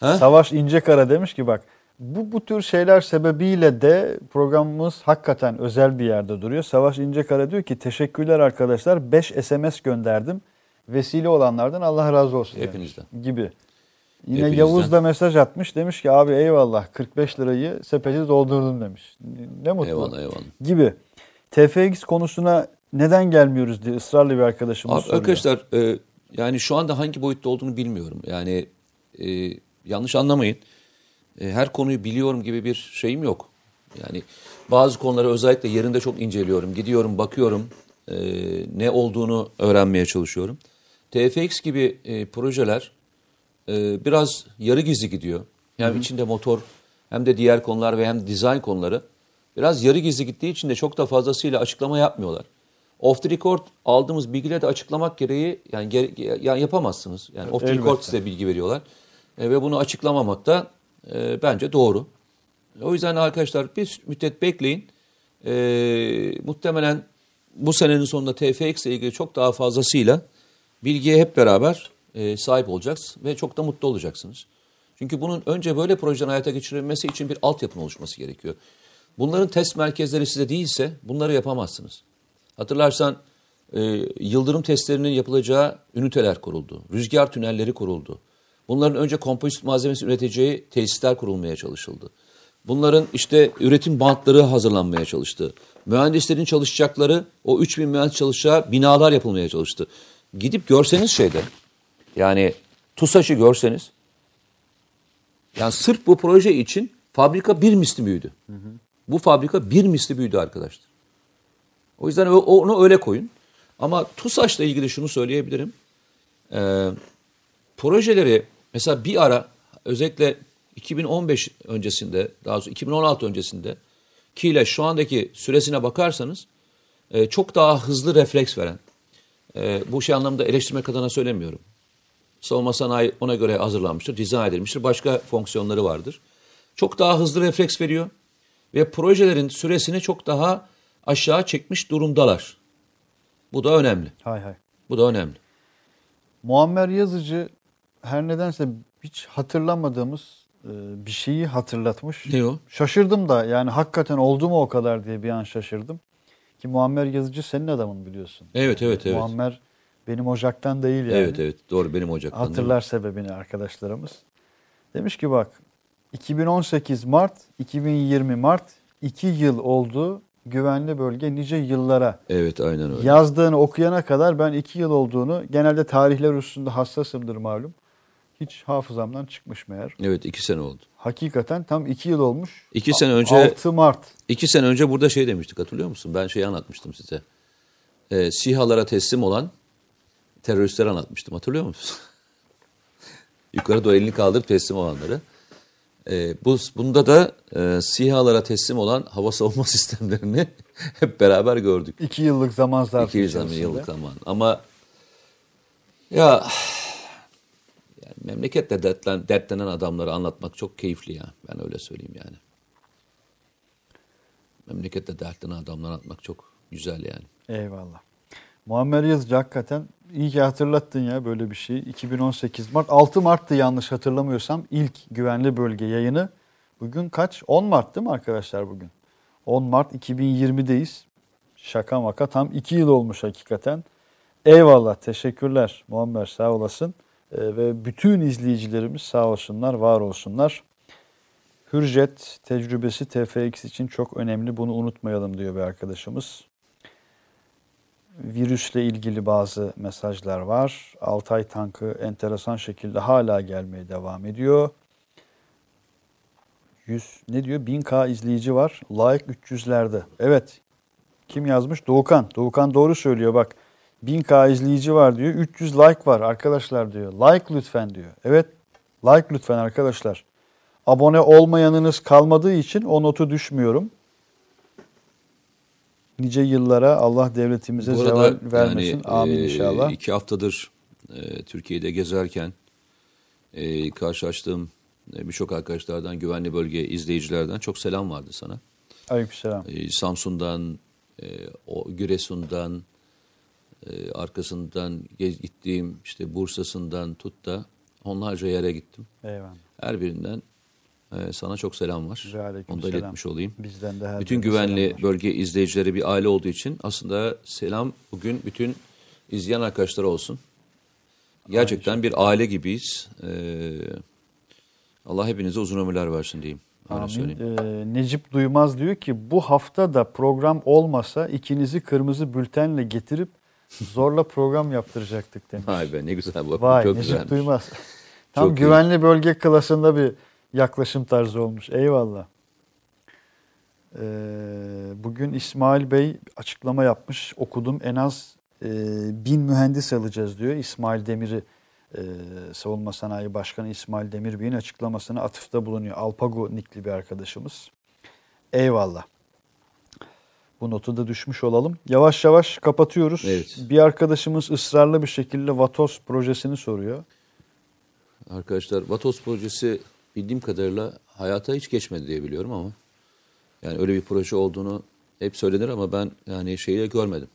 Ha? Savaş İncekara demiş ki bak, bu bu tür şeyler sebebiyle de programımız hakikaten özel bir yerde duruyor. Savaş İncekara diyor ki teşekkürler arkadaşlar, beş S M S gönderdim. Vesile olanlardan Allah razı olsun. Hepinizden. Yani. Gibi. Yine hepinizden. Yavuz da mesaj atmış, demiş ki abi eyvallah kırk beş lirayı sepeti doldurdum demiş. Ne mutlu. Eyvallah eyvallah. Gibi. T F X konusuna neden gelmiyoruz diye ısrarlı bir arkadaşımız abi, soruyor. Arkadaşlar e, yani şu anda hangi boyutta olduğunu bilmiyorum. Yani e, yanlış anlamayın. E, her konuyu biliyorum gibi bir şeyim yok. Yani bazı konuları özellikle yerinde çok inceliyorum. Gidiyorum, bakıyorum. E, ne olduğunu öğrenmeye çalışıyorum. T F X gibi e, projeler e, biraz yarı gizli gidiyor. Yani hı-hı, içinde motor hem de diğer konular ve hem de dizayn konuları biraz yarı gizli gittiği için de çok da fazlasıyla açıklama yapmıyorlar. Off the record aldığımız bilgileri de açıklamak gereği yani, gere- yani yapamazsınız. Yani off the record elbette size bilgi veriyorlar. E, ve bunu açıklamamak da e, bence doğru. O yüzden arkadaşlar bir müddet bekleyin. E, muhtemelen bu senenin sonunda T F X ile ilgili çok daha fazlasıyla bilgiye hep beraber e, sahip olacaksınız ve çok da mutlu olacaksınız. Çünkü bunun önce böyle projelerin hayata geçirilmesi için bir altyapının oluşması gerekiyor. Bunların test merkezleri size değilse bunları yapamazsınız. Hatırlarsan e, yıldırım testlerinin yapılacağı üniteler kuruldu. Rüzgar tünelleri kuruldu. Bunların önce kompozit malzemesi üreteceği tesisler kurulmaya çalışıldı. Bunların işte üretim bantları hazırlanmaya çalıştı. Mühendislerin çalışacakları o üç bin mühendis çalışacağı binalar yapılmaya çalıştı. Gidip görseniz şeyde yani TUSAŞ'ı görseniz yani sırf bu proje için fabrika bir misli büyüdü. Hı hı. Bu fabrika bir misli büyüdü arkadaşlar. O yüzden onu öyle koyun. Ama TUSAŞ'la ilgili şunu söyleyebilirim. Ee, projeleri mesela bir ara özellikle iki bin on beş öncesinde, daha doğrusu iki bin on altı öncesinde ki ile şu andaki süresine bakarsanız e, çok daha hızlı refleks veren. Ee, bu şey anlamda eleştirmek adına söylemiyorum. Savunma sanayi ona göre hazırlanmıştır, dizayn edilmiştir. Başka fonksiyonları vardır. Çok daha hızlı refleks veriyor ve projelerin süresini çok daha aşağı çekmiş durumdalar. Bu da önemli. Hay hay. Bu da önemli. Muammer Yazıcı her nedense hiç hatırlamadığımız bir şeyi hatırlatmış. Ne o? Şaşırdım da yani hakikaten oldu mu o kadar diye bir an şaşırdım. Ki Muammer Yazıcı senin adamın biliyorsun. Evet evet evet. Muammer benim ocaktan değil yani. Evet evet doğru, benim ocaktan. Hatırlar sebebini arkadaşlarımız. Demiş ki bak iki bin on sekiz Mart, iki bin yirmi Mart iki yıl oldu güvenli bölge nice yıllara. Evet aynen öyle. Yazdığını okuyana kadar ben iki yıl olduğunu, genelde tarihler üstünde hassasımdır malum. Hiç hafızamdan çıkmış meğer. Evet iki sene oldu. Hakikaten tam iki yıl olmuş. iki sene önce altı Mart. iki sene önce burada şey demiştik, hatırlıyor musun? Ben şeyi anlatmıştım size. Ee, SİHA'lara teslim olan teröristleri anlatmıştım, hatırlıyor musun? Yukarı doğru elini kaldırıp teslim olanları. Ee, bu, bunda da e, SİHA'lara teslim olan hava savunma sistemlerini hep beraber gördük. iki yıllık zaman zarfı içerisinde. iki yıllık zaman. Ama ya... Memleketle dertlen, dertlenen adamları anlatmak çok keyifli ya. Ben öyle söyleyeyim yani. Memleketle dertlenen adamları anlatmak çok güzel yani. Eyvallah. Muammer Yazıcı hakikaten iyi ki hatırlattın ya böyle bir şeyi. iki bin on sekiz Mart, altı Mart'tı yanlış hatırlamıyorsam ilk güvenli bölge yayını. Bugün kaç? on Mart değil mi arkadaşlar bugün? on Mart iki bin yirmideyiz. Şaka maka tam iki yıl olmuş hakikaten. Eyvallah, teşekkürler Muammer, sağ olasın. Ve bütün izleyicilerimiz sağ olsunlar, var olsunlar. Hürjet tecrübesi T F X için çok önemli. Bunu unutmayalım diyor bir arkadaşımız. Virüsle ilgili bazı mesajlar var. Altay tankı enteresan şekilde hala gelmeye devam ediyor. yüz ne diyor? bin K izleyici var. Like üç yüzlerde. Evet. Kim yazmış? Doğukan. Doğukan doğru söylüyor bak. bin K izleyici var diyor. üç yüz like var arkadaşlar diyor. Like lütfen diyor. Evet, like lütfen arkadaşlar. Abone olmayanınız kalmadığı için o notu düşmüyorum. Nice yıllara Allah devletimize zeval vermesin. Yani, amin inşallah. E, iki haftadır e, Türkiye'de gezerken e, karşılaştığım birçok arkadaşlardan, güvenli bölge izleyicilerden çok selam vardı sana. Aleykümselam. Ee, Samsun'dan, e, o, Giresun'dan, e, arkasından gittiğim işte Bursa'sından tut da onlarca yere gittim. Eyvallah. Her birinden e, sana çok selam var. Onu da iletmiş olayım. Bizden de her bütün güvenli bölge izleyicileri bir aile olduğu için aslında selam bugün bütün izleyen arkadaşlara olsun. Gerçekten Aleyküm. Bir aile gibiyiz. Ee, Allah hepinize uzun ömürler versin diyeyim. Ee, Necip Duymaz diyor ki bu hafta da program olmasa ikinizi kırmızı bültenle getirip zorla program yaptıracaktık demiş. Vay be, ne güzel bu. Vay, çok Necip güzelmiş. Duymaz. Tam çok güvenli iyi. Bölge klasında bir yaklaşım tarzı olmuş. Eyvallah. Ee, bugün İsmail Bey açıklama yapmış. Okudum, en az e, bin mühendis alacağız diyor. İsmail Demir'i Ee, Savunma Sanayi Başkanı İsmail Demir Bey'in açıklamasına atıfta bulunuyor. Alpago nikli bir arkadaşımız. Eyvallah. Bu notu da düşmüş olalım. Yavaş yavaş kapatıyoruz. Evet. Bir arkadaşımız ısrarlı bir şekilde VATOS projesini soruyor. Arkadaşlar, VATOS projesi bildiğim kadarıyla hayata hiç geçmedi diye biliyorum ama yani öyle bir proje olduğunu hep söylenir ama ben yani şeyi görmedim.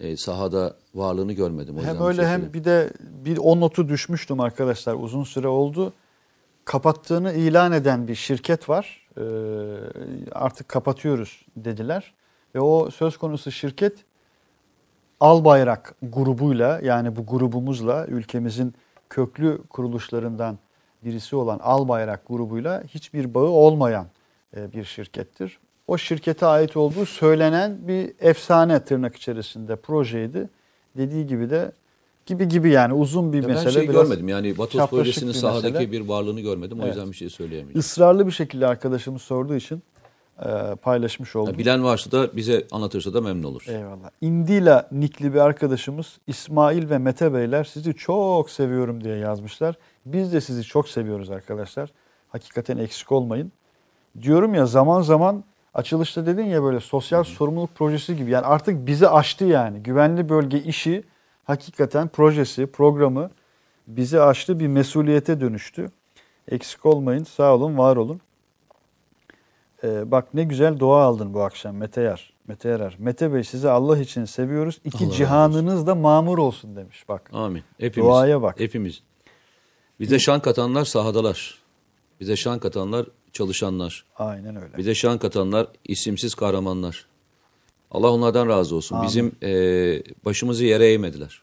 E, sahada varlığını görmedim. O hem öyle şey hem bir de bir o notu düşmüştüm arkadaşlar, uzun süre oldu. Kapattığını ilan eden bir şirket var. E, artık kapatıyoruz dediler. Ve o söz konusu şirket Albayrak grubuyla, yani bu grubumuzla, ülkemizin köklü kuruluşlarından birisi olan Albayrak grubuyla hiçbir bağı olmayan e, bir şirkettir. O şirkete ait olduğu söylenen bir efsane tırnak içerisinde projeydi. Dediği gibi de gibi gibi yani uzun bir ya mesele. Ben şey biraz görmedim yani VATOS projesinin sahadaki mesele. Bir varlığını görmedim. O evet. yüzden bir şey söyleyemeyeceğim. Israrlı bir şekilde arkadaşımız sorduğu için e, paylaşmış oldum. Ya, bilen varsa da bize anlatırsa da memnun olur. Eyvallah. Indila nikli bir arkadaşımız İsmail ve Mete Beyler sizi çok seviyorum diye yazmışlar. Biz de sizi çok seviyoruz arkadaşlar. Hakikaten eksik olmayın. Diyorum ya, zaman zaman açılışta dedin ya böyle sosyal Hı-hı. sorumluluk projesi gibi. Yani artık bizi aştı yani. Güvenli bölge işi hakikaten projesi, programı bizi aştı, bir mesuliyete dönüştü. Eksik olmayın, sağ olun, var olun. Ee, bak ne güzel dua aldın bu akşam Mete Yar, Mete Yarar. Mete Bey sizi Allah için seviyoruz. İki Allah cihanınız olsun. Da mamur olsun demiş bak. Amin. Hepimiz, duaya bak. Hepimiz. Bize şan katanlar sahadalar. Bize şan katanlar çalışanlar. Aynen öyle. Bize şan katanlar, isimsiz kahramanlar. Allah onlardan razı olsun. Amin. Bizim e, başımızı yere eğmediler.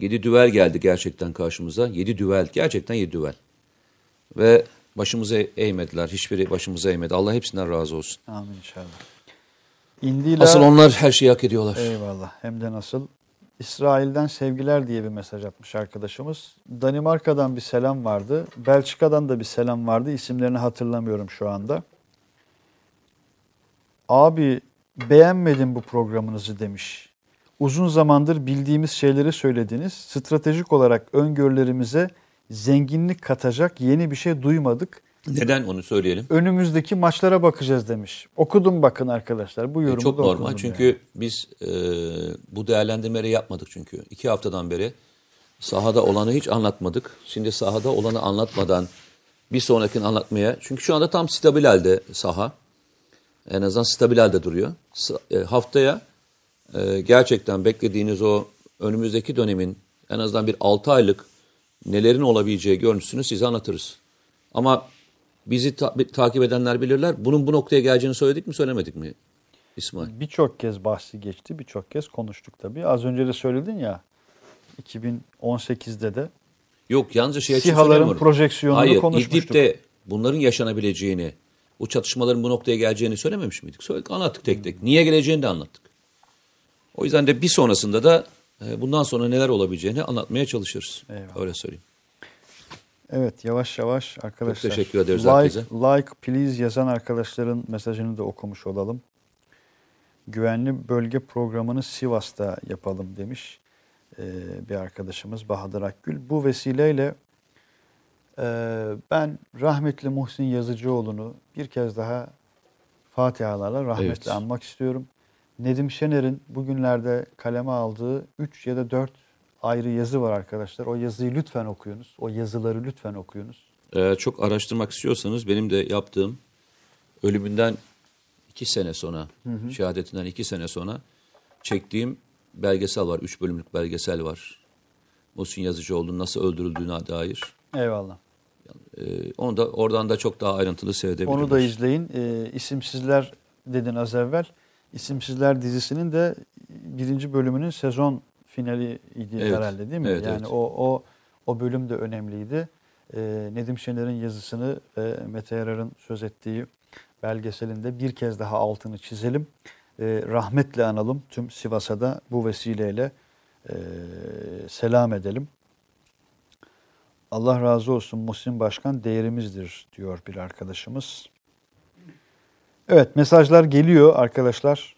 Yedi düvel geldi gerçekten karşımıza. Yedi düvel. Gerçekten yedi düvel. Ve başımızı eğmediler. Hiçbiri başımıza eğmedi. Allah hepsinden razı olsun. Amin inşallah. İndila, asıl onlar her şeyi hak ediyorlar. Eyvallah. Hem de nasıl. İsrail'den sevgiler diye bir mesaj atmış arkadaşımız. Danimarka'dan bir selam vardı. Belçika'dan da bir selam vardı. İsimlerini hatırlamıyorum şu anda. Abi beğenmedim bu programınızı demiş. Uzun zamandır bildiğimiz şeyleri söylediniz. Stratejik olarak öngörülerimize zenginlik katacak yeni bir şey duymadık. Neden onu söyleyelim? Önümüzdeki maçlara bakacağız demiş. Okudum bakın arkadaşlar. Bu yorumu e çok da normal okudum çünkü yani. Biz e, bu değerlendirmeleri yapmadık çünkü. İki haftadan beri sahada olanı hiç anlatmadık. Şimdi sahada olanı anlatmadan bir sonrakini anlatmaya. Çünkü şu anda tam stabil halde saha. En azından stabil halde duruyor. E, haftaya e, gerçekten beklediğiniz o önümüzdeki dönemin en azından bir altı aylık nelerin olabileceği görüntüsünü size anlatırız. Ama bizi ta- takip edenler bilirler. Bunun bu noktaya geleceğini söyledik mi, söylemedik mi İsmail? Birçok kez bahsi geçti, birçok kez konuştuk tabii. Az önce de söyledin ya, iki bin on sekizde de yok, yalnızca şey SİHA'ların projeksiyonunu hayır, konuşmuştuk. İdlib'de bunların yaşanabileceğini, bu çatışmaların bu noktaya geleceğini söylememiş miydik? Söyledik, anlattık tek tek. Niye geleceğini de anlattık. O yüzden de bir sonrasında da bundan sonra neler olabileceğini anlatmaya çalışırız. Eyvallah. Öyle söyleyeyim. Evet, yavaş yavaş arkadaşlar. Çok teşekkür ederiz like, herkese. Like please yazan arkadaşların mesajını da okumuş olalım. Güvenli bölge programını Sivas'ta yapalım demiş ee, bir arkadaşımız Bahadır Akgül. Bu vesileyle e, ben rahmetli Muhsin Yazıcıoğlu'nu bir kez daha fatihalarla rahmetle evet. anmak istiyorum. Nedim Şener'in bugünlerde kaleme aldığı üç ya da dört ayrı yazı var arkadaşlar. O yazıyı lütfen okuyunuz. O yazıları lütfen okuyunuz. e, çok araştırmak istiyorsanız benim de yaptığım ölümünden iki sene sonra, hı hı. şehadetinden iki sene sonra çektiğim belgesel var. Üç bölümlük belgesel var. Muhsin Yazıcıoğlu'nun nasıl öldürüldüğüne dair. Eyvallah. E, onu da oradan da çok daha ayrıntılı seyredebilirsiniz. Onu da izleyin. E, İsimsizler dedin az evvel. İsimsizler dizisinin de birinci bölümünün sezon finali idi evet. herhalde değil mi? Evet, yani evet. o o o bölüm de önemliydi. Ee, Nedim Şener'in yazısını ve Mete Yarar'ın söz ettiği belgeselinde bir kez daha altını çizelim. Ee, rahmetle analım. Tüm Sivas'a da bu vesileyle e, selam edelim. Allah razı olsun Muhsin Başkan değerimizdir diyor bir arkadaşımız. Evet, mesajlar geliyor arkadaşlar.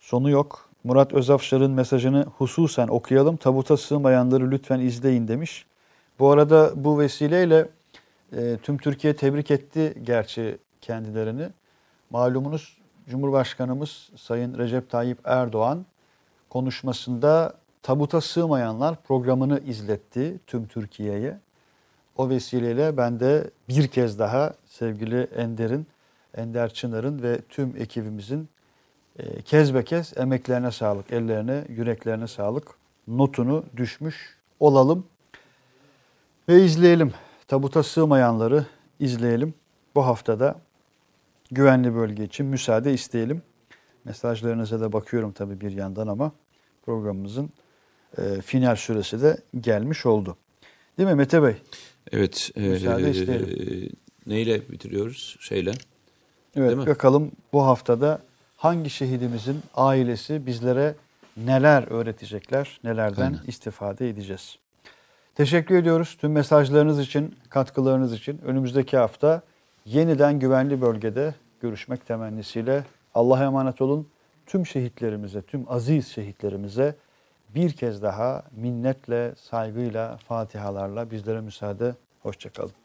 Sonu yok. Murat Özafşar'ın mesajını hususen okuyalım. Tabuta sığmayanları lütfen izleyin demiş. Bu arada bu vesileyle e, tüm Türkiye tebrik etti gerçi kendilerini. Malumunuz Cumhurbaşkanımız Sayın Recep Tayyip Erdoğan konuşmasında Tabuta Sığmayanlar programını izletti tüm Türkiye'ye. O vesileyle ben de bir kez daha sevgili Ender'in, Ender Çınar'ın ve tüm ekibimizin kez be kez emeklerine sağlık, ellerine, yüreklerine sağlık notunu düşmüş olalım. Ve izleyelim, tabuta sığmayanları izleyelim. Bu haftada güvenli bölge için müsaade isteyelim. Mesajlarınıza da bakıyorum tabii bir yandan ama programımızın final süresi de gelmiş oldu. Değil mi Mete Bey? Evet. Müsaade e, isteyelim. E, neyle bitiriyoruz? Şeyle. Evet, bakalım bu haftada hangi şehidimizin ailesi bizlere neler öğretecekler, nelerden Aynen. istifade edeceğiz. Teşekkür ediyoruz tüm mesajlarınız için, katkılarınız için. Önümüzdeki hafta yeniden güvenli bölgede görüşmek temennisiyle Allah'a emanet olun. Tüm şehitlerimize, tüm aziz şehitlerimize bir kez daha minnetle, saygıyla, fatihalarla bizlere müsaade. Hoşça kalın.